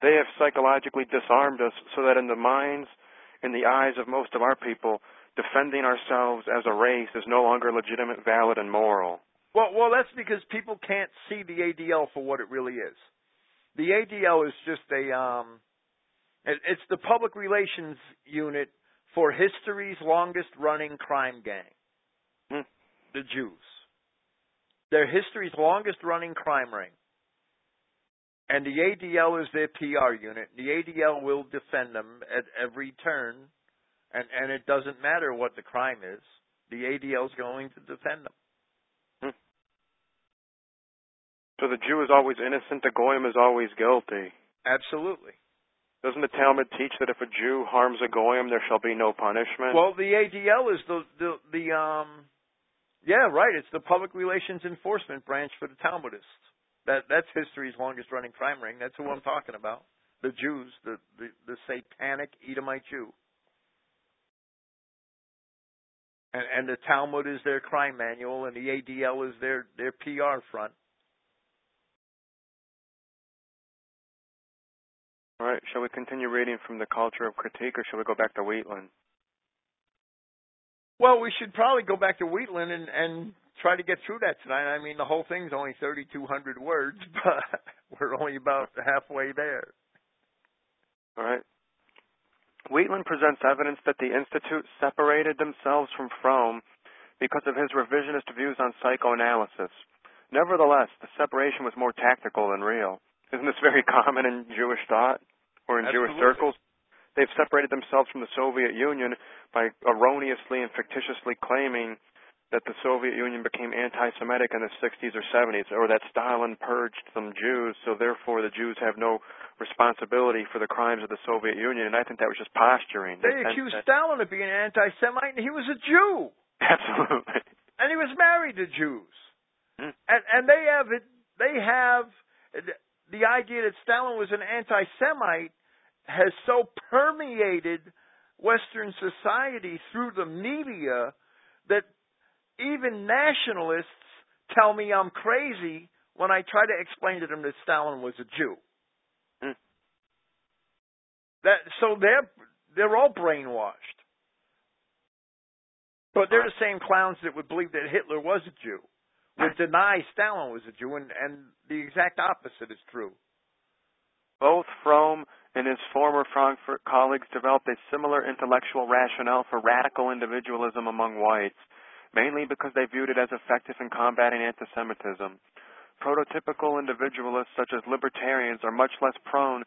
They have psychologically disarmed us so that in the minds, in the eyes of most of our people, defending ourselves as a race is no longer legitimate, valid, and moral. Well, well, that's because people can't see the A D L for what it really is. The A D L is just a, um, it, it's the public relations unit for history's longest-running crime gang, hmm. the Jews. They're history's longest-running crime ring. And the A D L is their P R unit. The A D L will defend them at every turn. And, and it doesn't matter what the crime is. The A D L is going to defend them. Hmm. So the Jew is always innocent. The Goyim is always guilty. Absolutely. Doesn't the Talmud teach that if a Jew harms a Goyim, there shall be no punishment? Well, the A D L is the, the, the um, yeah, right. It's the public relations enforcement branch for the Talmudists. That, that's history's longest-running crime ring. That's who I'm talking about. The Jews, the, the, the satanic Edomite Jew. And, and the Talmud is their crime manual, and the A D L is their, their P R front. All right. Shall we continue reading from the Culture of Critique, or shall we go back to Wheatland? Well, we should probably go back to Wheatland and, and try to get through that tonight. I mean, the whole thing's only thirty-two hundred words, but we're only about halfway there. All right. Wheatland presents evidence that the Institute separated themselves from Fromm because of his revisionist views on psychoanalysis. Nevertheless, the separation was more tactical than real. Isn't this very common in Jewish thought or in Absolutely. Jewish circles? They've separated themselves from the Soviet Union by erroneously and fictitiously claiming that the Soviet Union became anti-Semitic in the sixties or seventies, or that Stalin purged some Jews, so therefore the Jews have no responsibility for the crimes of the Soviet Union. And I think that was just posturing. They and, accused and, Stalin of being an anti-Semite, and he was a Jew. Absolutely. And he was married to Jews. Hmm. And, and they have it, they have the idea that Stalin was an anti-Semite has so permeated Western society through the media that even nationalists tell me I'm crazy when I try to explain to them that Stalin was a Jew. Mm. That so they're they're all brainwashed. But they're the same clowns that would believe that Hitler was a Jew, would deny Stalin was a Jew, and, and the exact opposite is true. Both Fromm and his former Frankfurt colleagues developed a similar intellectual rationale for radical individualism among whites, mainly because they viewed it as effective in combating anti-Semitism. Prototypical individualists such as libertarians are much less prone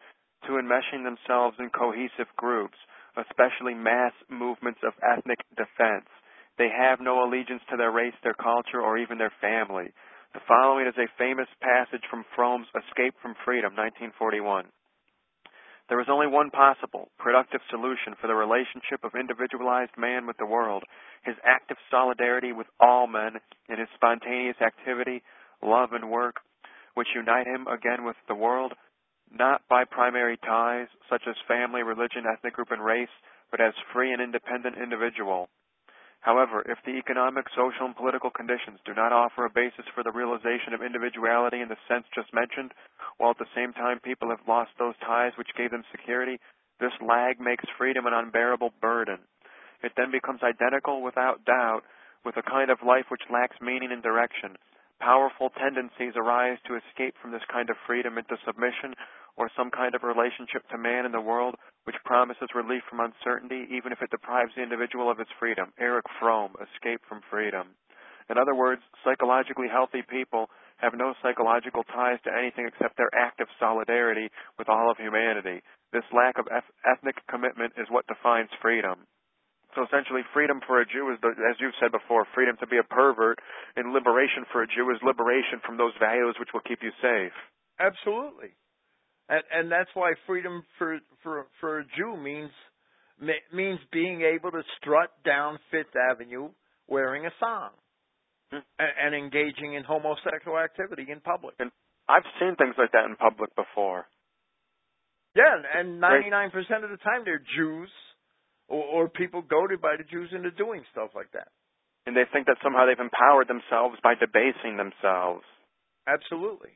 to enmeshing themselves in cohesive groups, especially mass movements of ethnic defense. They have no allegiance to their race, their culture, or even their family. The following is a famous passage from Fromm's Escape from Freedom, nineteen forty-one. There is only one possible, productive solution for the relationship of individualized man with the world, his active solidarity with all men in his spontaneous activity, love, and work, which unite him again with the world, not by primary ties such as family, religion, ethnic group, and race, but as free and independent individual. However, if the economic, social, and political conditions do not offer a basis for the realization of individuality in the sense just mentioned, while at the same time people have lost those ties which gave them security, this lag makes freedom an unbearable burden. It then becomes identical, without doubt, with a kind of life which lacks meaning and direction. Powerful tendencies arise to escape from this kind of freedom into submission or some kind of relationship to man and the world, which promises relief from uncertainty, even if it deprives the individual of its freedom. Erich Fromm, Escape from Freedom. In other words, psychologically healthy people have no psychological ties to anything except their active solidarity with all of humanity. This lack of ethnic commitment is what defines freedom. So essentially, freedom for a Jew is, the, as you've said before, freedom to be a pervert, and liberation for a Jew is liberation from those values which will keep you safe. Absolutely. And, and that's why freedom for, for, for a Jew means, means being able to strut down Fifth Avenue wearing a song. mm-hmm. and, and engaging in homosexual activity in public. And I've seen things like that in public before. Yeah, and ninety-nine percent of the time they're Jews or, or people goaded by the Jews into doing stuff like that. And they think that somehow they've empowered themselves by debasing themselves. Absolutely.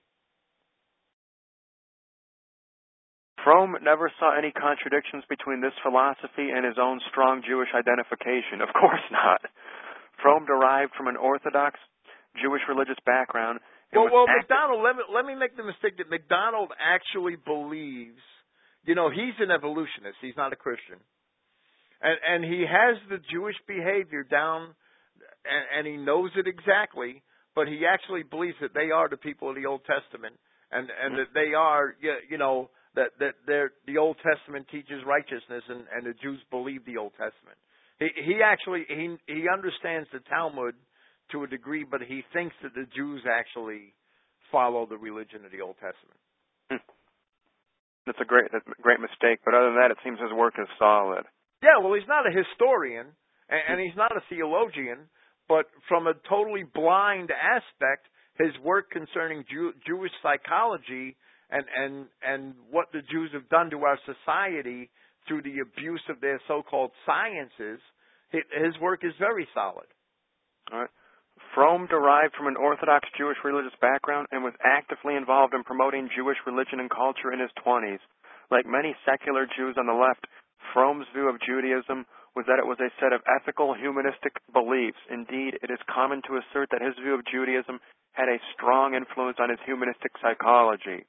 Fromm never saw any contradictions between this philosophy and his own strong Jewish identification. Of course not. Fromm derived from an Orthodox Jewish religious background. Well, well MacDonald, let me, let me make the mistake that MacDonald actually believes, you know, he's an evolutionist. He's not a Christian. And, and he has the Jewish behavior down, and, and he knows it exactly, but he actually believes that they are the people of the Old Testament and, and that they are, you know, that that the Old Testament teaches righteousness, and, and the Jews believe the Old Testament. He he actually he he understands the Talmud to a degree, but he thinks that the Jews actually follow the religion of the Old Testament. Hmm. That's a great that's a great mistake. But other than that, it seems his work is solid. Yeah, well, he's not a historian and, and he's not a theologian, but from a totally blind aspect, his work concerning Jew, Jewish psychology. And, and and what the Jews have done to our society through the abuse of their so-called sciences, his work is very solid. All right. Fromm derived from an Orthodox Jewish religious background and was actively involved in promoting Jewish religion and culture in his twenties. Like many secular Jews on the left, Fromm's view of Judaism was that it was a set of ethical humanistic beliefs. Indeed, it is common to assert that his view of Judaism had a strong influence on his humanistic psychology.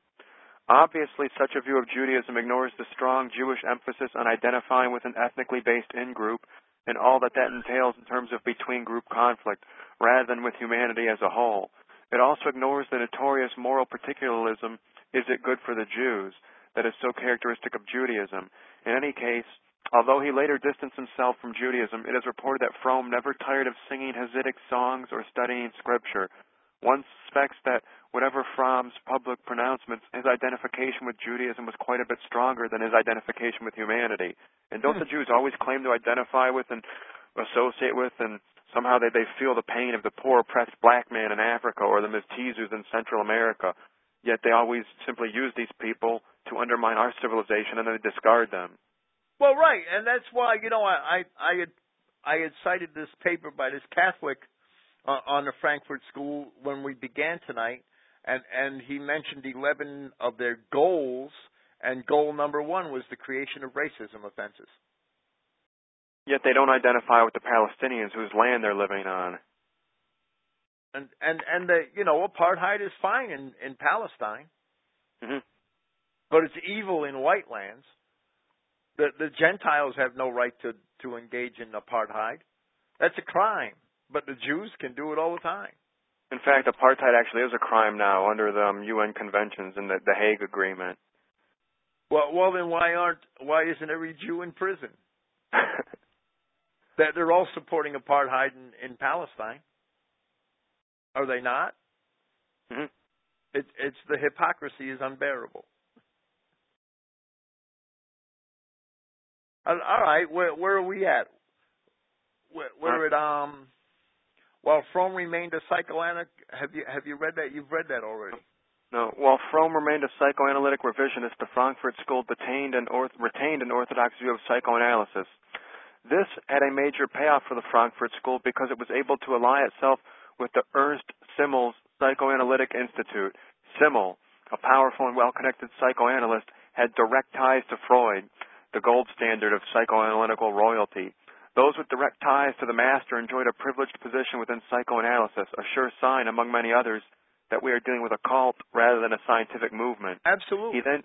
Obviously, such a view of Judaism ignores the strong Jewish emphasis on identifying with an ethnically based in-group and all that that entails in terms of between-group conflict, rather than with humanity as a whole. It also ignores the notorious moral particularism, is it good for the Jews, that is so characteristic of Judaism. In any case, although he later distanced himself from Judaism, it is reported that Fromm never tired of singing Hasidic songs or studying scripture. One suspects that whatever Fromm's public pronouncements, his identification with Judaism was quite a bit stronger than his identification with humanity. And don't the Jews always claim to identify with and associate with, and somehow they, they feel the pain of the poor oppressed black man in Africa or the Mestizos in Central America, yet they always simply use these people to undermine our civilization and then they discard them? Well, right, and that's why, you know, I, I, I, had, I had cited this paper by this Catholic Uh, on the Frankfurt School when we began tonight, and, and he mentioned eleven of their goals, and goal number one was the creation of racism offenses. Yet they don't identify with the Palestinians whose land they're living on. And, and, and the, you know, apartheid is fine in, in Palestine, mm-hmm. but it's evil in white lands. The, the Gentiles have no right to, to engage in apartheid. That's a crime. But the Jews can do it all the time. In fact, apartheid actually is a crime now under the um, U N conventions and the, the Hague Agreement. Well, well, then why aren't why isn't every Jew in prison? That they're all supporting apartheid in, in Palestine. Are they not? Mm-hmm. It, it's the hypocrisy is unbearable. All right, where, where are we at? We're, we're at um. While Fromm remained a psychoanalytic, have you have you read that? You've read that already. No. While Fromm remained a psychoanalytic revisionist, the Frankfurt School detained an orth, retained an orthodox view of psychoanalysis. This had a major payoff for the Frankfurt School because it was able to ally itself with the Ernst Simmel's Psychoanalytic Institute. Simmel, a powerful and well-connected psychoanalyst, had direct ties to Freud, the gold standard of psychoanalytical royalty. Those with direct ties to the master enjoyed a privileged position within psychoanalysis, a sure sign, among many others, that we are dealing with a cult rather than a scientific movement. Absolutely. He then,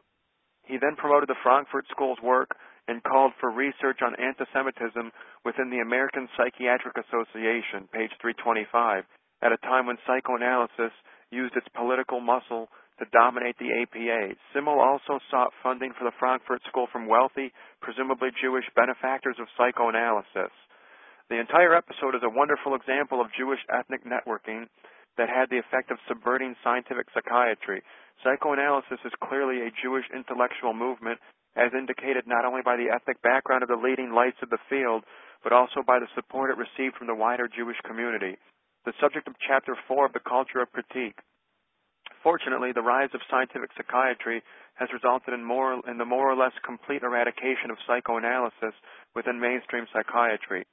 he then promoted the Frankfurt School's work and called for research on antisemitism within the American Psychiatric Association, page three twenty-five, at a time when psychoanalysis used its political muscle to dominate the A P A. Simmel also sought funding for the Frankfurt School from wealthy, presumably Jewish benefactors of psychoanalysis. The entire episode is a wonderful example of Jewish ethnic networking that had the effect of subverting scientific psychiatry. Psychoanalysis is clearly a Jewish intellectual movement, as indicated not only by the ethnic background of the leading lights of the field, but also by the support it received from the wider Jewish community. the subject of Chapter four of The Culture of Critique. Fortunately, the rise of scientific psychiatry has resulted in, more, in the more or less complete eradication of psychoanalysis within mainstream psychiatry.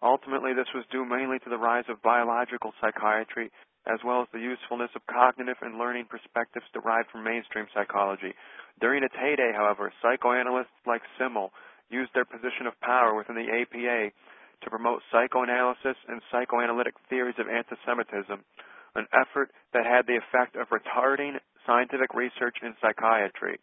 Ultimately, this was due mainly to the rise of biological psychiatry, as well as the usefulness of cognitive and learning perspectives derived from mainstream psychology. During its heyday, however, psychoanalysts like Simmel used their position of power within the A P A to promote psychoanalysis and psychoanalytic theories of antisemitism, an effort that had the effect of retarding scientific research in psychiatry.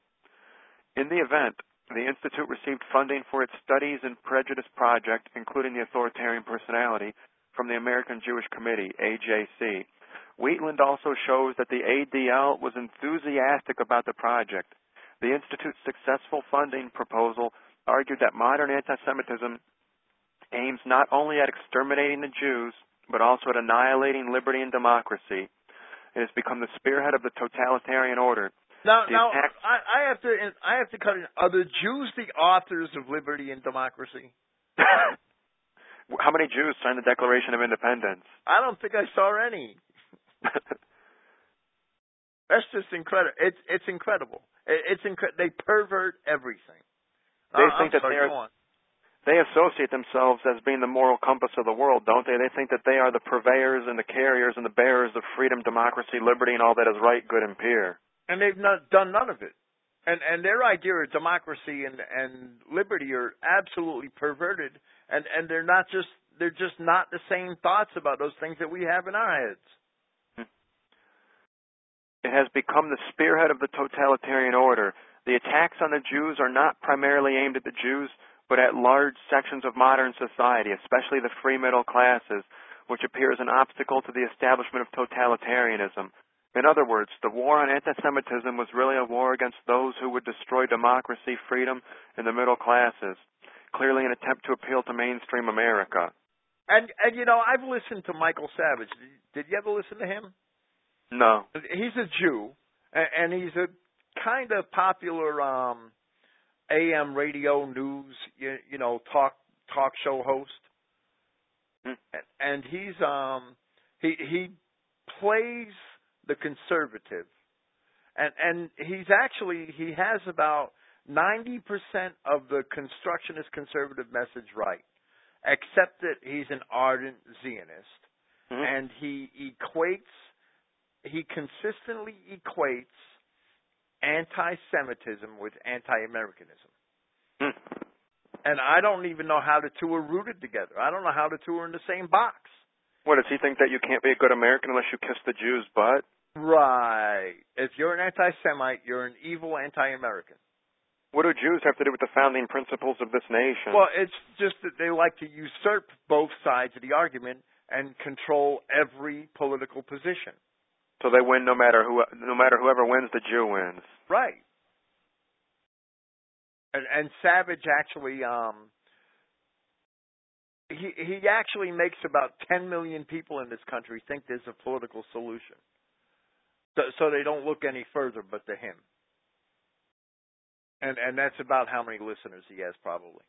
In the event, the Institute received funding for its Studies in Prejudice project, including the Authoritarian Personality, from the American Jewish Committee, A J C. Wheatland also shows that the A D L was enthusiastic about the project. The Institute's successful funding proposal argued that modern antisemitism aims not only at exterminating the Jews, but also at annihilating liberty and democracy. It has become the spearhead of the totalitarian order. Now, now I, I have to I have to cut in. Are the Jews the authors of liberty and democracy? How many Jews signed the Declaration of Independence? I don't think I saw any. That's just incredible. It's it's incredible. It's incre- They pervert everything. They uh, think I'm that sorry, they're. Go on. They associate themselves as being the moral compass of the world, don't they? They think that they are the purveyors and the carriers and the bearers of freedom, democracy, liberty, and all that is right, good, and pure. And they've not done none of it. And and their idea of democracy and, and liberty are absolutely perverted. And, and they're not just they're just not the same thoughts about those things that we have in our heads. It has become the spearhead of the totalitarian order. The attacks on the Jews are not primarily aimed at the Jews, but at large sections of modern society, especially the free middle classes, which appear as an obstacle to the establishment of totalitarianism. In other words, the war on antisemitism was really a war against those who would destroy democracy, freedom, and the middle classes, clearly an attempt to appeal to mainstream America. And, and you know, I've listened to Michael Savage. Did you ever listen to him? No. He's a Jew, and he's a kind of popular um, A M radio news, you, you know, talk talk show host, mm. and he's um he he plays the conservative, and and he's actually he has about ninety percent of the constructionist conservative message right, except that he's an ardent Zionist, mm-hmm. and he equates he consistently equates anti-Semitism with anti-Americanism. Mm. And I don't even know how the two are rooted together. I don't know how the two are in the same box. What, does he think that you can't be a good American unless you kiss the Jews' butt? Right. If you're an anti-Semite, you're an evil anti-American. What do Jews have to do with the founding principles of this nation? Well, it's just that they like to usurp both sides of the argument and control every political position. So they win no matter who, no matter whoever wins, the Jew wins. Right. And, and Savage actually, um, he he actually makes about ten million people in this country think there's a political solution. So, so they don't look any further but to him. And and that's about how many listeners he has probably.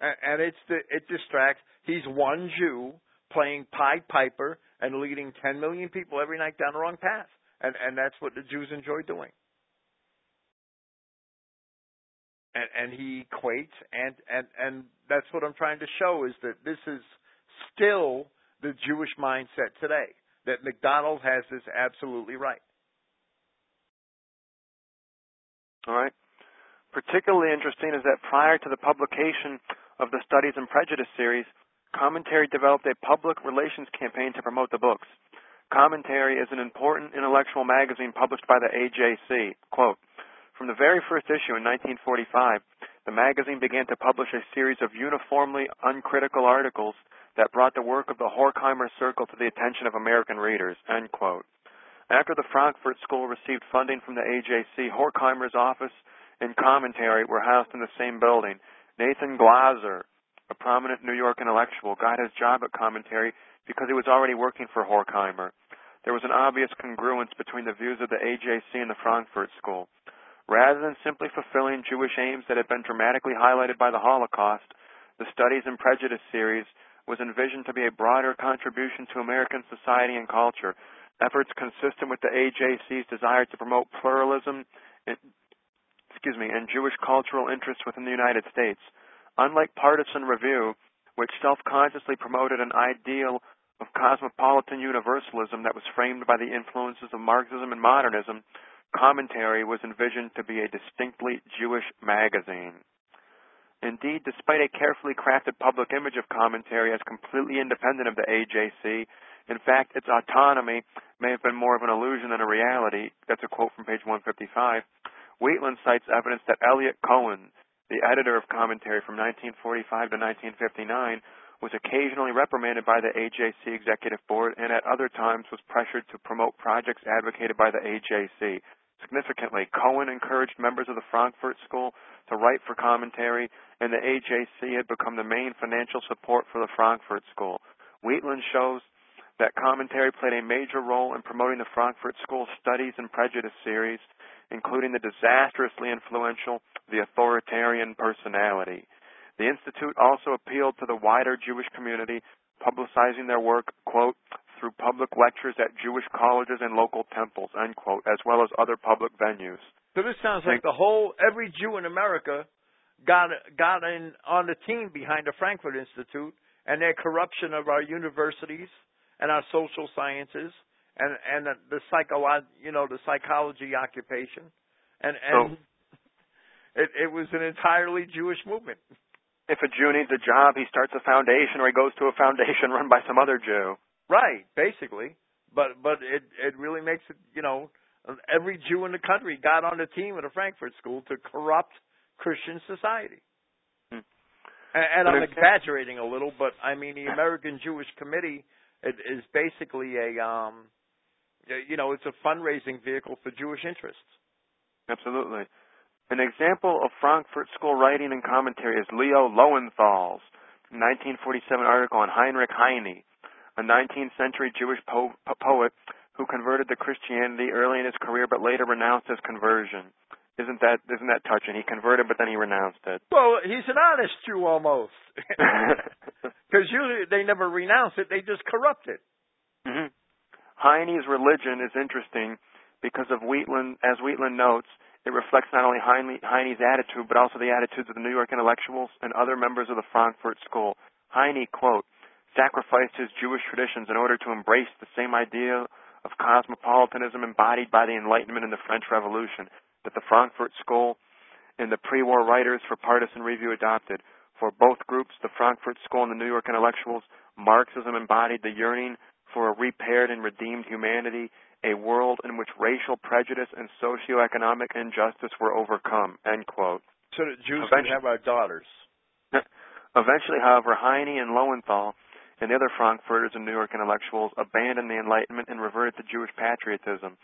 And, and it's the, it distracts. He's one Jew playing Pied Piper and leading ten million people every night down the wrong path. And and that's what the Jews enjoy doing. And, and he equates, and, and, and that's what I'm trying to show, is that this is still the Jewish mindset today, that MacDonald has this absolutely right. All right. Particularly interesting is that prior to the publication of the Studies in Prejudice series, Commentary developed a public relations campaign to promote the books. Commentary is an important intellectual magazine published by the A J C. Quote, from the very first issue in nineteen forty-five, the magazine began to publish a series of uniformly uncritical articles that brought the work of the Horkheimer Circle to the attention of American readers. End quote. After the Frankfurt School received funding from the A J C, Horkheimer's office and Commentary were housed in the same building. Nathan Glaser, a prominent New York intellectual, got his job at Commentary because he was already working for Horkheimer. There was an obvious congruence between the views of the A J C and the Frankfurt School. Rather than simply fulfilling Jewish aims that had been dramatically highlighted by the Holocaust, the Studies in Prejudice series was envisioned to be a broader contribution to American society and culture, efforts consistent with the A J C's desire to promote pluralism in, excuse me, and Jewish cultural interests within the United States. Unlike Partisan Review, which self-consciously promoted an ideal of cosmopolitan universalism that was framed by the influences of Marxism and modernism, Commentary was envisioned to be a distinctly Jewish magazine. Indeed, despite a carefully crafted public image of Commentary as completely independent of the A J C, in fact, its autonomy may have been more of an illusion than a reality. That's a quote from page one fifty-five. Wheatland cites evidence that Elliot Cohen, the editor of Commentary from nineteen forty-five to nineteen fifty-nine, was occasionally reprimanded by the A J C Executive Board and at other times was pressured to promote projects advocated by the A J C. Significantly, Cohen encouraged members of the Frankfurt School to write for Commentary, and the A J C had become the main financial support for the Frankfurt School. Wheatland shows that Commentary played a major role in promoting the Frankfurt School Studies and Prejudice series, including the disastrously influential The Authoritarian Personality. The Institute also appealed to the wider Jewish community, publicizing their work, quote, through public lectures at Jewish colleges and local temples, unquote, as well as other public venues. So this sounds like the whole, every Jew in America got got in on the team behind the Frankfurt Institute and their corruption of our universities and our social sciences and, and the, the psycho, you know, the psychology occupation. And, and so, it, it was an entirely Jewish movement. If a Jew needs a job, he starts a foundation, or he goes to a foundation run by some other Jew. Right, basically. But but it it really makes it, you know, every Jew in the country got on the team at the Frankfurt School to corrupt Christian society. Hmm. And, and I'm exaggerating a little, but I mean the American Jewish Committee it, is basically a, um, you know, it's a fundraising vehicle for Jewish interests. Absolutely. An example of Frankfurt School writing and Commentary is Leo Lowenthal's nineteen forty-seven article on Heinrich Heine, a nineteenth century Jewish po poet who converted to Christianity early in his career but later renounced his conversion. Isn't that isn't that touching? He converted but then he renounced it. Well, he's an honest Jew almost, because usually they never renounce it; they just corrupt it. Mm-hmm. Heine's religion is interesting because of Wheatland, as Wheatland notes. It reflects not only Heine, Heine's attitude, but also the attitudes of the New York intellectuals and other members of the Frankfurt School. Heine, quote, sacrificed his Jewish traditions in order to embrace the same idea of cosmopolitanism embodied by the Enlightenment and the French Revolution that the Frankfurt School and the pre-war writers for Partisan Review adopted. For both groups, the Frankfurt School and the New York intellectuals, Marxism embodied the yearning for a repaired and redeemed humanity, a world in which racial prejudice and socioeconomic injustice were overcome, end quote. So that Jews can have our daughters. Eventually, however, Heine and Lowenthal and the other Frankfurters and New York intellectuals abandoned the Enlightenment and reverted to Jewish patriotism.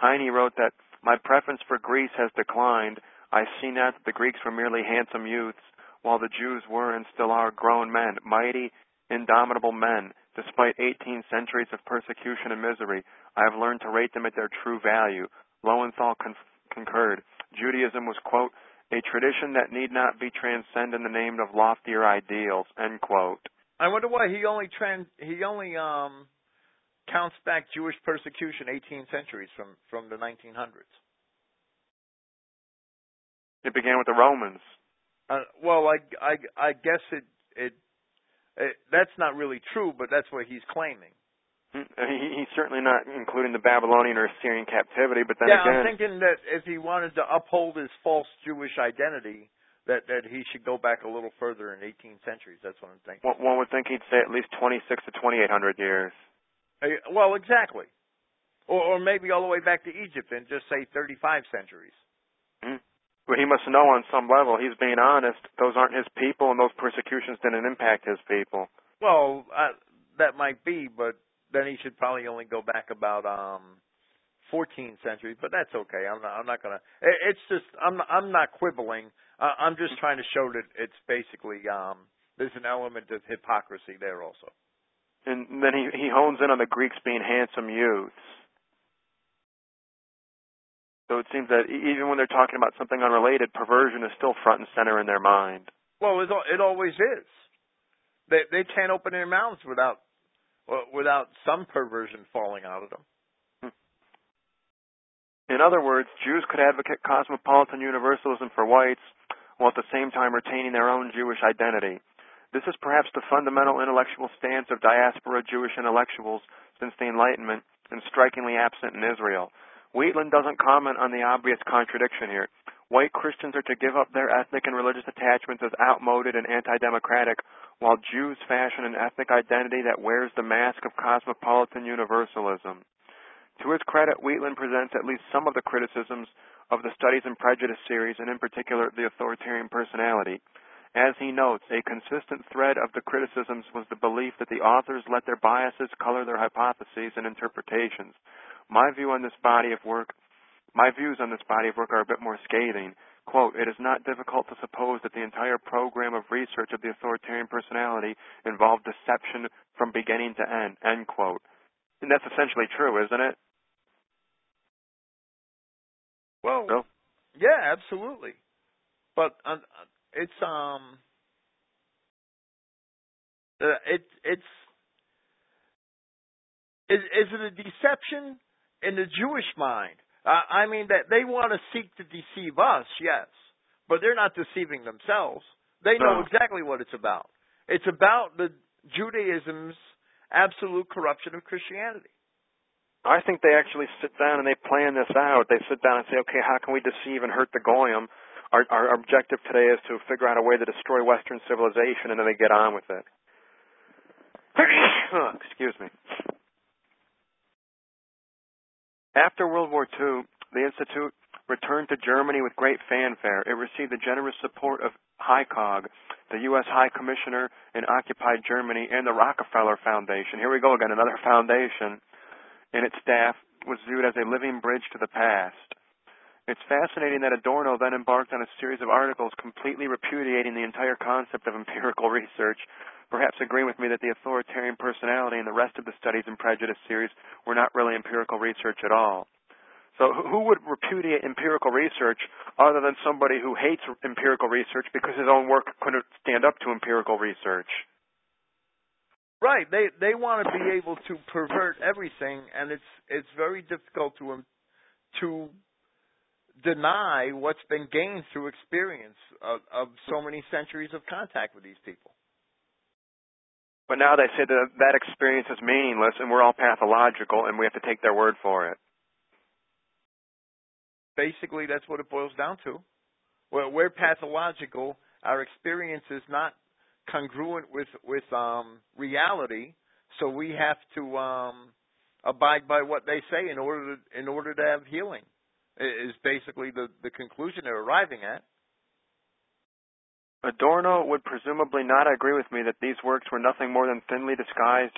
Heine wrote that, my preference for Greece has declined. I see now that the Greeks were merely handsome youths, while the Jews were and still are grown men, mighty, indomitable men. Despite eighteen centuries of persecution and misery, I have learned to rate them at their true value. Lowenthal con concurred. Judaism was, quote, a tradition that need not be transcended in the name of loftier ideals, end quote. I wonder why he only trans he only um, counts back Jewish persecution eighteen centuries from, from the nineteen hundreds. It began with the Romans. Uh, well, I, I, I guess it, it It, that's not really true, but that's what he's claiming. He, he's certainly not including the Babylonian or Assyrian captivity, but then yeah, again... Yeah, I'm thinking that if he wanted to uphold his false Jewish identity, that, that he should go back a little further in eighteen centuries. That's what I'm thinking. Well, one would think he'd say at least twenty-six to twenty-eight hundred years. Uh, well, exactly. Or, or maybe all the way back to Egypt and just say thirty-five centuries. Mm. But he must know on some level, he's being honest, those aren't his people and those persecutions didn't impact his people. Well, uh, that might be, but then he should probably only go back about um, fourteen centuries, but that's okay. I'm not, I'm not going to – it's just I'm, – I'm not quibbling. Uh, I'm just trying to show that it's basically um, – there's an element of hypocrisy there also. And then he, he hones in on the Greeks being handsome youths. So it seems that even when they're talking about something unrelated, perversion is still front and center in their mind. Well, it always is. They they can't open their mouths without without some perversion falling out of them. In other words, Jews could advocate cosmopolitan universalism for whites while at the same time retaining their own Jewish identity. This is perhaps the fundamental intellectual stance of diaspora Jewish intellectuals since the Enlightenment and strikingly absent in Israel. Wheatland doesn't comment on the obvious contradiction here. White Christians are to give up their ethnic and religious attachments as outmoded and anti-democratic, while Jews fashion an ethnic identity that wears the mask of cosmopolitan universalism. To his credit, Wheatland presents at least some of the criticisms of the Studies in Prejudice series, and in particular, The Authoritarian Personality. As he notes, a consistent thread of the criticisms was the belief that the authors let their biases color their hypotheses and interpretations. My view on this body of work, my views on this body of work are a bit more scathing. Quote, it is not difficult to suppose that the entire program of research of the authoritarian personality involved deception from beginning to end, end quote. And that's essentially true, isn't it? Well, so? yeah, absolutely. But... Uh, It's um, it it's is is it a deception in the Jewish mind? Uh, I mean that they want to seek to deceive us, yes, but they're not deceiving themselves. They know no. exactly what it's about. It's about the Judaism's absolute corruption of Christianity. I think they actually sit down and they plan this out. They sit down and say, okay, how can we deceive and hurt the Goyim? Our, our objective today is to figure out a way to destroy Western civilization, and then they get on with it. Excuse me. After World War Two, the Institute returned to Germany with great fanfare. It received the generous support of HICOG, the U S High Commissioner in occupied Germany, and the Rockefeller Foundation. Here we go again, another foundation, and its staff was viewed as a living bridge to the past. It's fascinating that Adorno then embarked on a series of articles completely repudiating the entire concept of empirical research, perhaps agreeing with me that the authoritarian personality and the rest of the Studies in Prejudice series were not really empirical research at all. So who would repudiate empirical research other than somebody who hates empirical research because his own work couldn't stand up to empirical research? Right. They they want to be able to pervert everything, and it's it's very difficult to to deny what's been gained through experience of, of so many centuries of contact with these people. But now they say that that experience is meaningless and we're all pathological and we have to take their word for it. Basically, that's what it boils down to. Well, we're pathological. Our experience is not congruent with, with um, reality, so we have to um, abide by what they say in order to, in order to have healing. Is basically the, the conclusion they're arriving at. Adorno would presumably not agree with me that these works were nothing more than thinly disguised,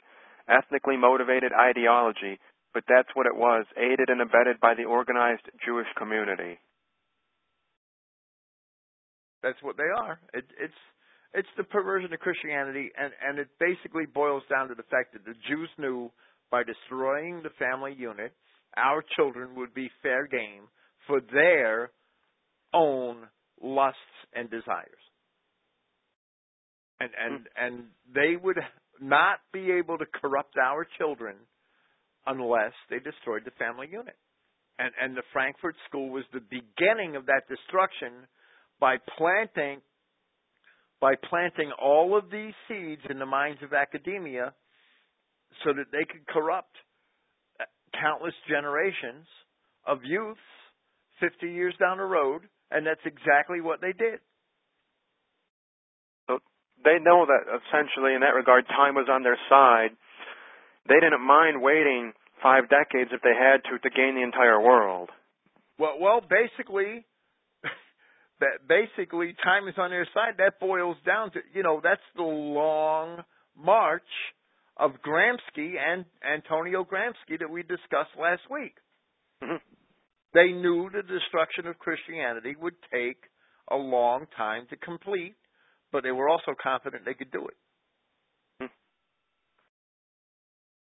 ethnically motivated ideology, but that's what it was, aided and abetted by the organized Jewish community. That's what they are. It, it's it's the perversion of Christianity, and, and it basically boils down to the fact that the Jews knew by destroying the family unit, our children would be fair game for their own lusts and desires. And and and they would not be able to corrupt our children unless they destroyed the family unit. And and the Frankfurt School was the beginning of that destruction by planting by planting all of these seeds in the minds of academia so that they could corrupt countless generations of youths fifty years down the road, and that's exactly what they did. So they know that essentially in that regard time was on their side. They didn't mind waiting five decades if they had to to gain the entire world. Well, well basically that basically time is on their side. That boils down to, you know, that's the long march of Gramsci and Antonio Gramsci that we discussed last week. Mm-hmm. They knew the destruction of Christianity would take a long time to complete, but they were also confident they could do it.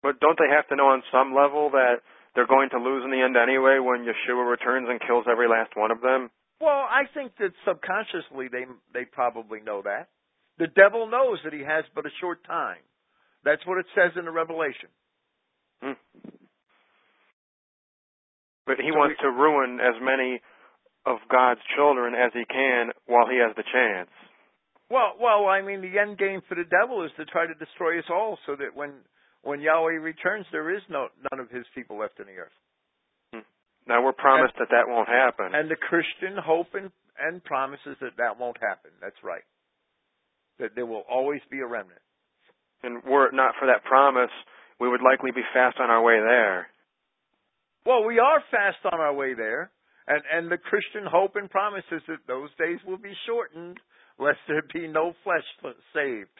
But don't they have to know on some level that they're going to lose in the end anyway when Yeshua returns and kills every last one of them? Well, I think that subconsciously they they probably know that. The devil knows that he has but a short time. That's what it says in the Revelation. Hmm. But he so wants we, to ruin as many of God's children as he can while he has the chance. Well, well, I mean, the end game for the devil is to try to destroy us all so that when, when Yahweh returns, there is no none of his people left on the earth. Hmm. Now, we're promised and, that that won't happen. And the Christian hope and, and promises that that won't happen. That's right. That there will always be a remnant. And were it not for that promise, we would likely be fast on our way there. Well, we are fast on our way there. And, and the Christian hope and promise is that those days will be shortened, lest there be no flesh saved.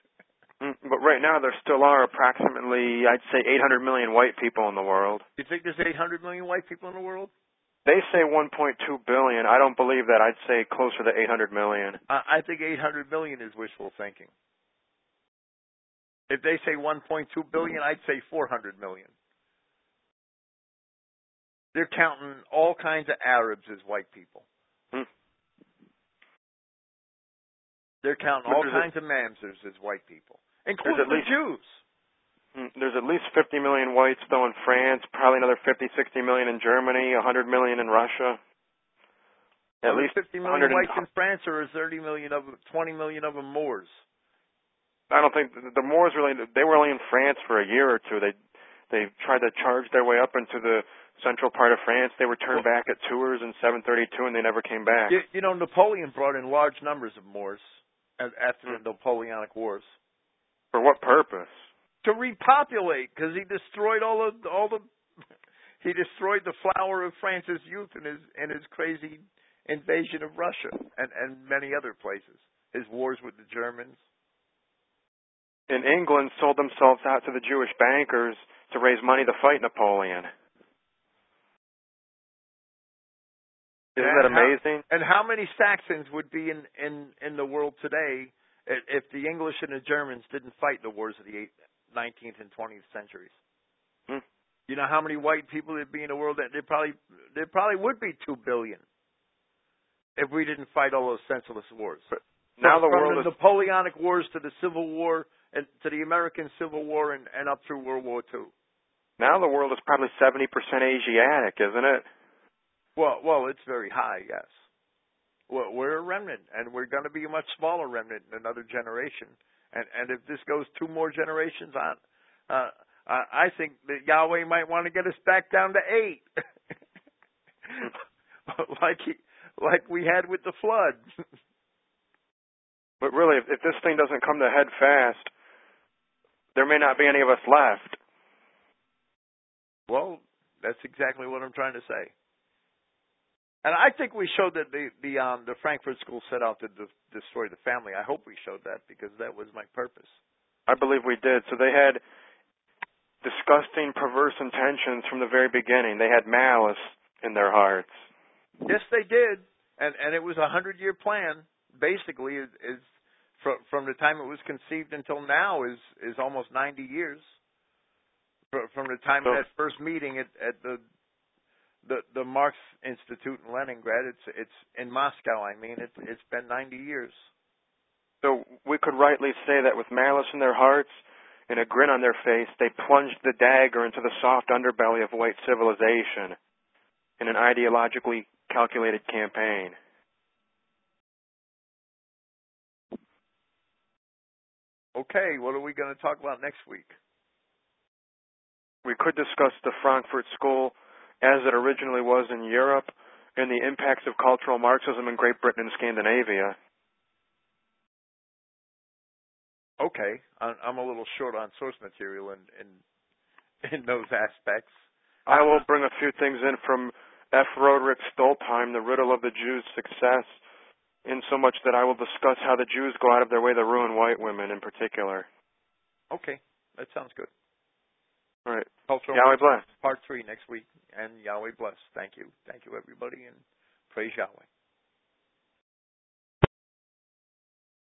But right now there still are approximately, I'd say, eight hundred million white people in the world. You think there's eight hundred million white people in the world? They say one point two billion. I don't believe that. I'd say closer to eight hundred million. I think eight hundred million is wishful thinking. If they say one point two billion, I'd say four hundred million. They're counting all kinds of Arabs as white people. Hmm. They're counting all kinds of Mamzers as white people, including the Jews. There's at least fifty million whites, though, in France, probably another fifty, sixty million in Germany, one hundred million in Russia. At least fifty million whites in France, or thirty million of twenty million of them Moors. I don't think the Moors really. They were only in France for a year or two. They they tried to charge their way up into the central part of France. They were turned back at Tours in seven thirty-two, and they never came back. You, you know, Napoleon brought in large numbers of Moors after mm. the Napoleonic Wars. For what purpose? To repopulate, because he destroyed all the all the he destroyed the flower of France's youth in his in his crazy invasion of Russia and and many other places. His wars with the Germans. In England, sold themselves out to the Jewish bankers to raise money to fight Napoleon. Isn't that amazing? And how many Saxons would be in, in, in the world today if the English and the Germans didn't fight the wars of the nineteenth and twentieth centuries? Hmm. You know how many white people there'd be in the world? That there probably there probably would be two billion if we didn't fight all those senseless wars. But now the world is... From the Napoleonic Wars to the Civil War and to the American Civil War and, and up through World War Two. Now the world is probably seventy percent Asiatic, isn't it? Well, well, it's very high, yes. Well, we're a remnant, and we're going to be a much smaller remnant in another generation. And and if this goes two more generations on, uh, I think that Yahweh might want to get us back down to eight, like he, like we had with the flood. But really, if, if this thing doesn't come to a head fast, there may not be any of us left. Well, that's exactly what I'm trying to say. And I think we showed that the the, um, the Frankfurt School set out to de- destroy the family. I hope we showed that, because that was my purpose. I believe we did. So they had disgusting, perverse intentions from the very beginning. They had malice in their hearts. Yes, they did. And and it was a hundred-year plan, basically, is, is from, from the time it was conceived until now is, is almost ninety years. From the time so, of that first meeting at, at the... The the Marx Institute in Leningrad, it's it's in Moscow, I mean, it's it's been ninety years. So we could rightly say that with malice in their hearts and a grin on their face, they plunged the dagger into the soft underbelly of white civilization in an ideologically calculated campaign. Okay, what are we going to talk about next week? We could discuss the Frankfurt School as it originally was in Europe, and the impacts of cultural Marxism in Great Britain and Scandinavia. Okay, I'm a little short on source material in in, in those aspects. I will bring a few things in from F. Roderick Stoltheim, The Riddle of the Jews' Success, in so much that I will discuss how the Jews go out of their way to ruin white women in particular. Okay, that sounds good. All right. Cultural Yahweh bless. Part three next week, and Yahweh bless. Thank you. Thank you, everybody, and praise Yahweh.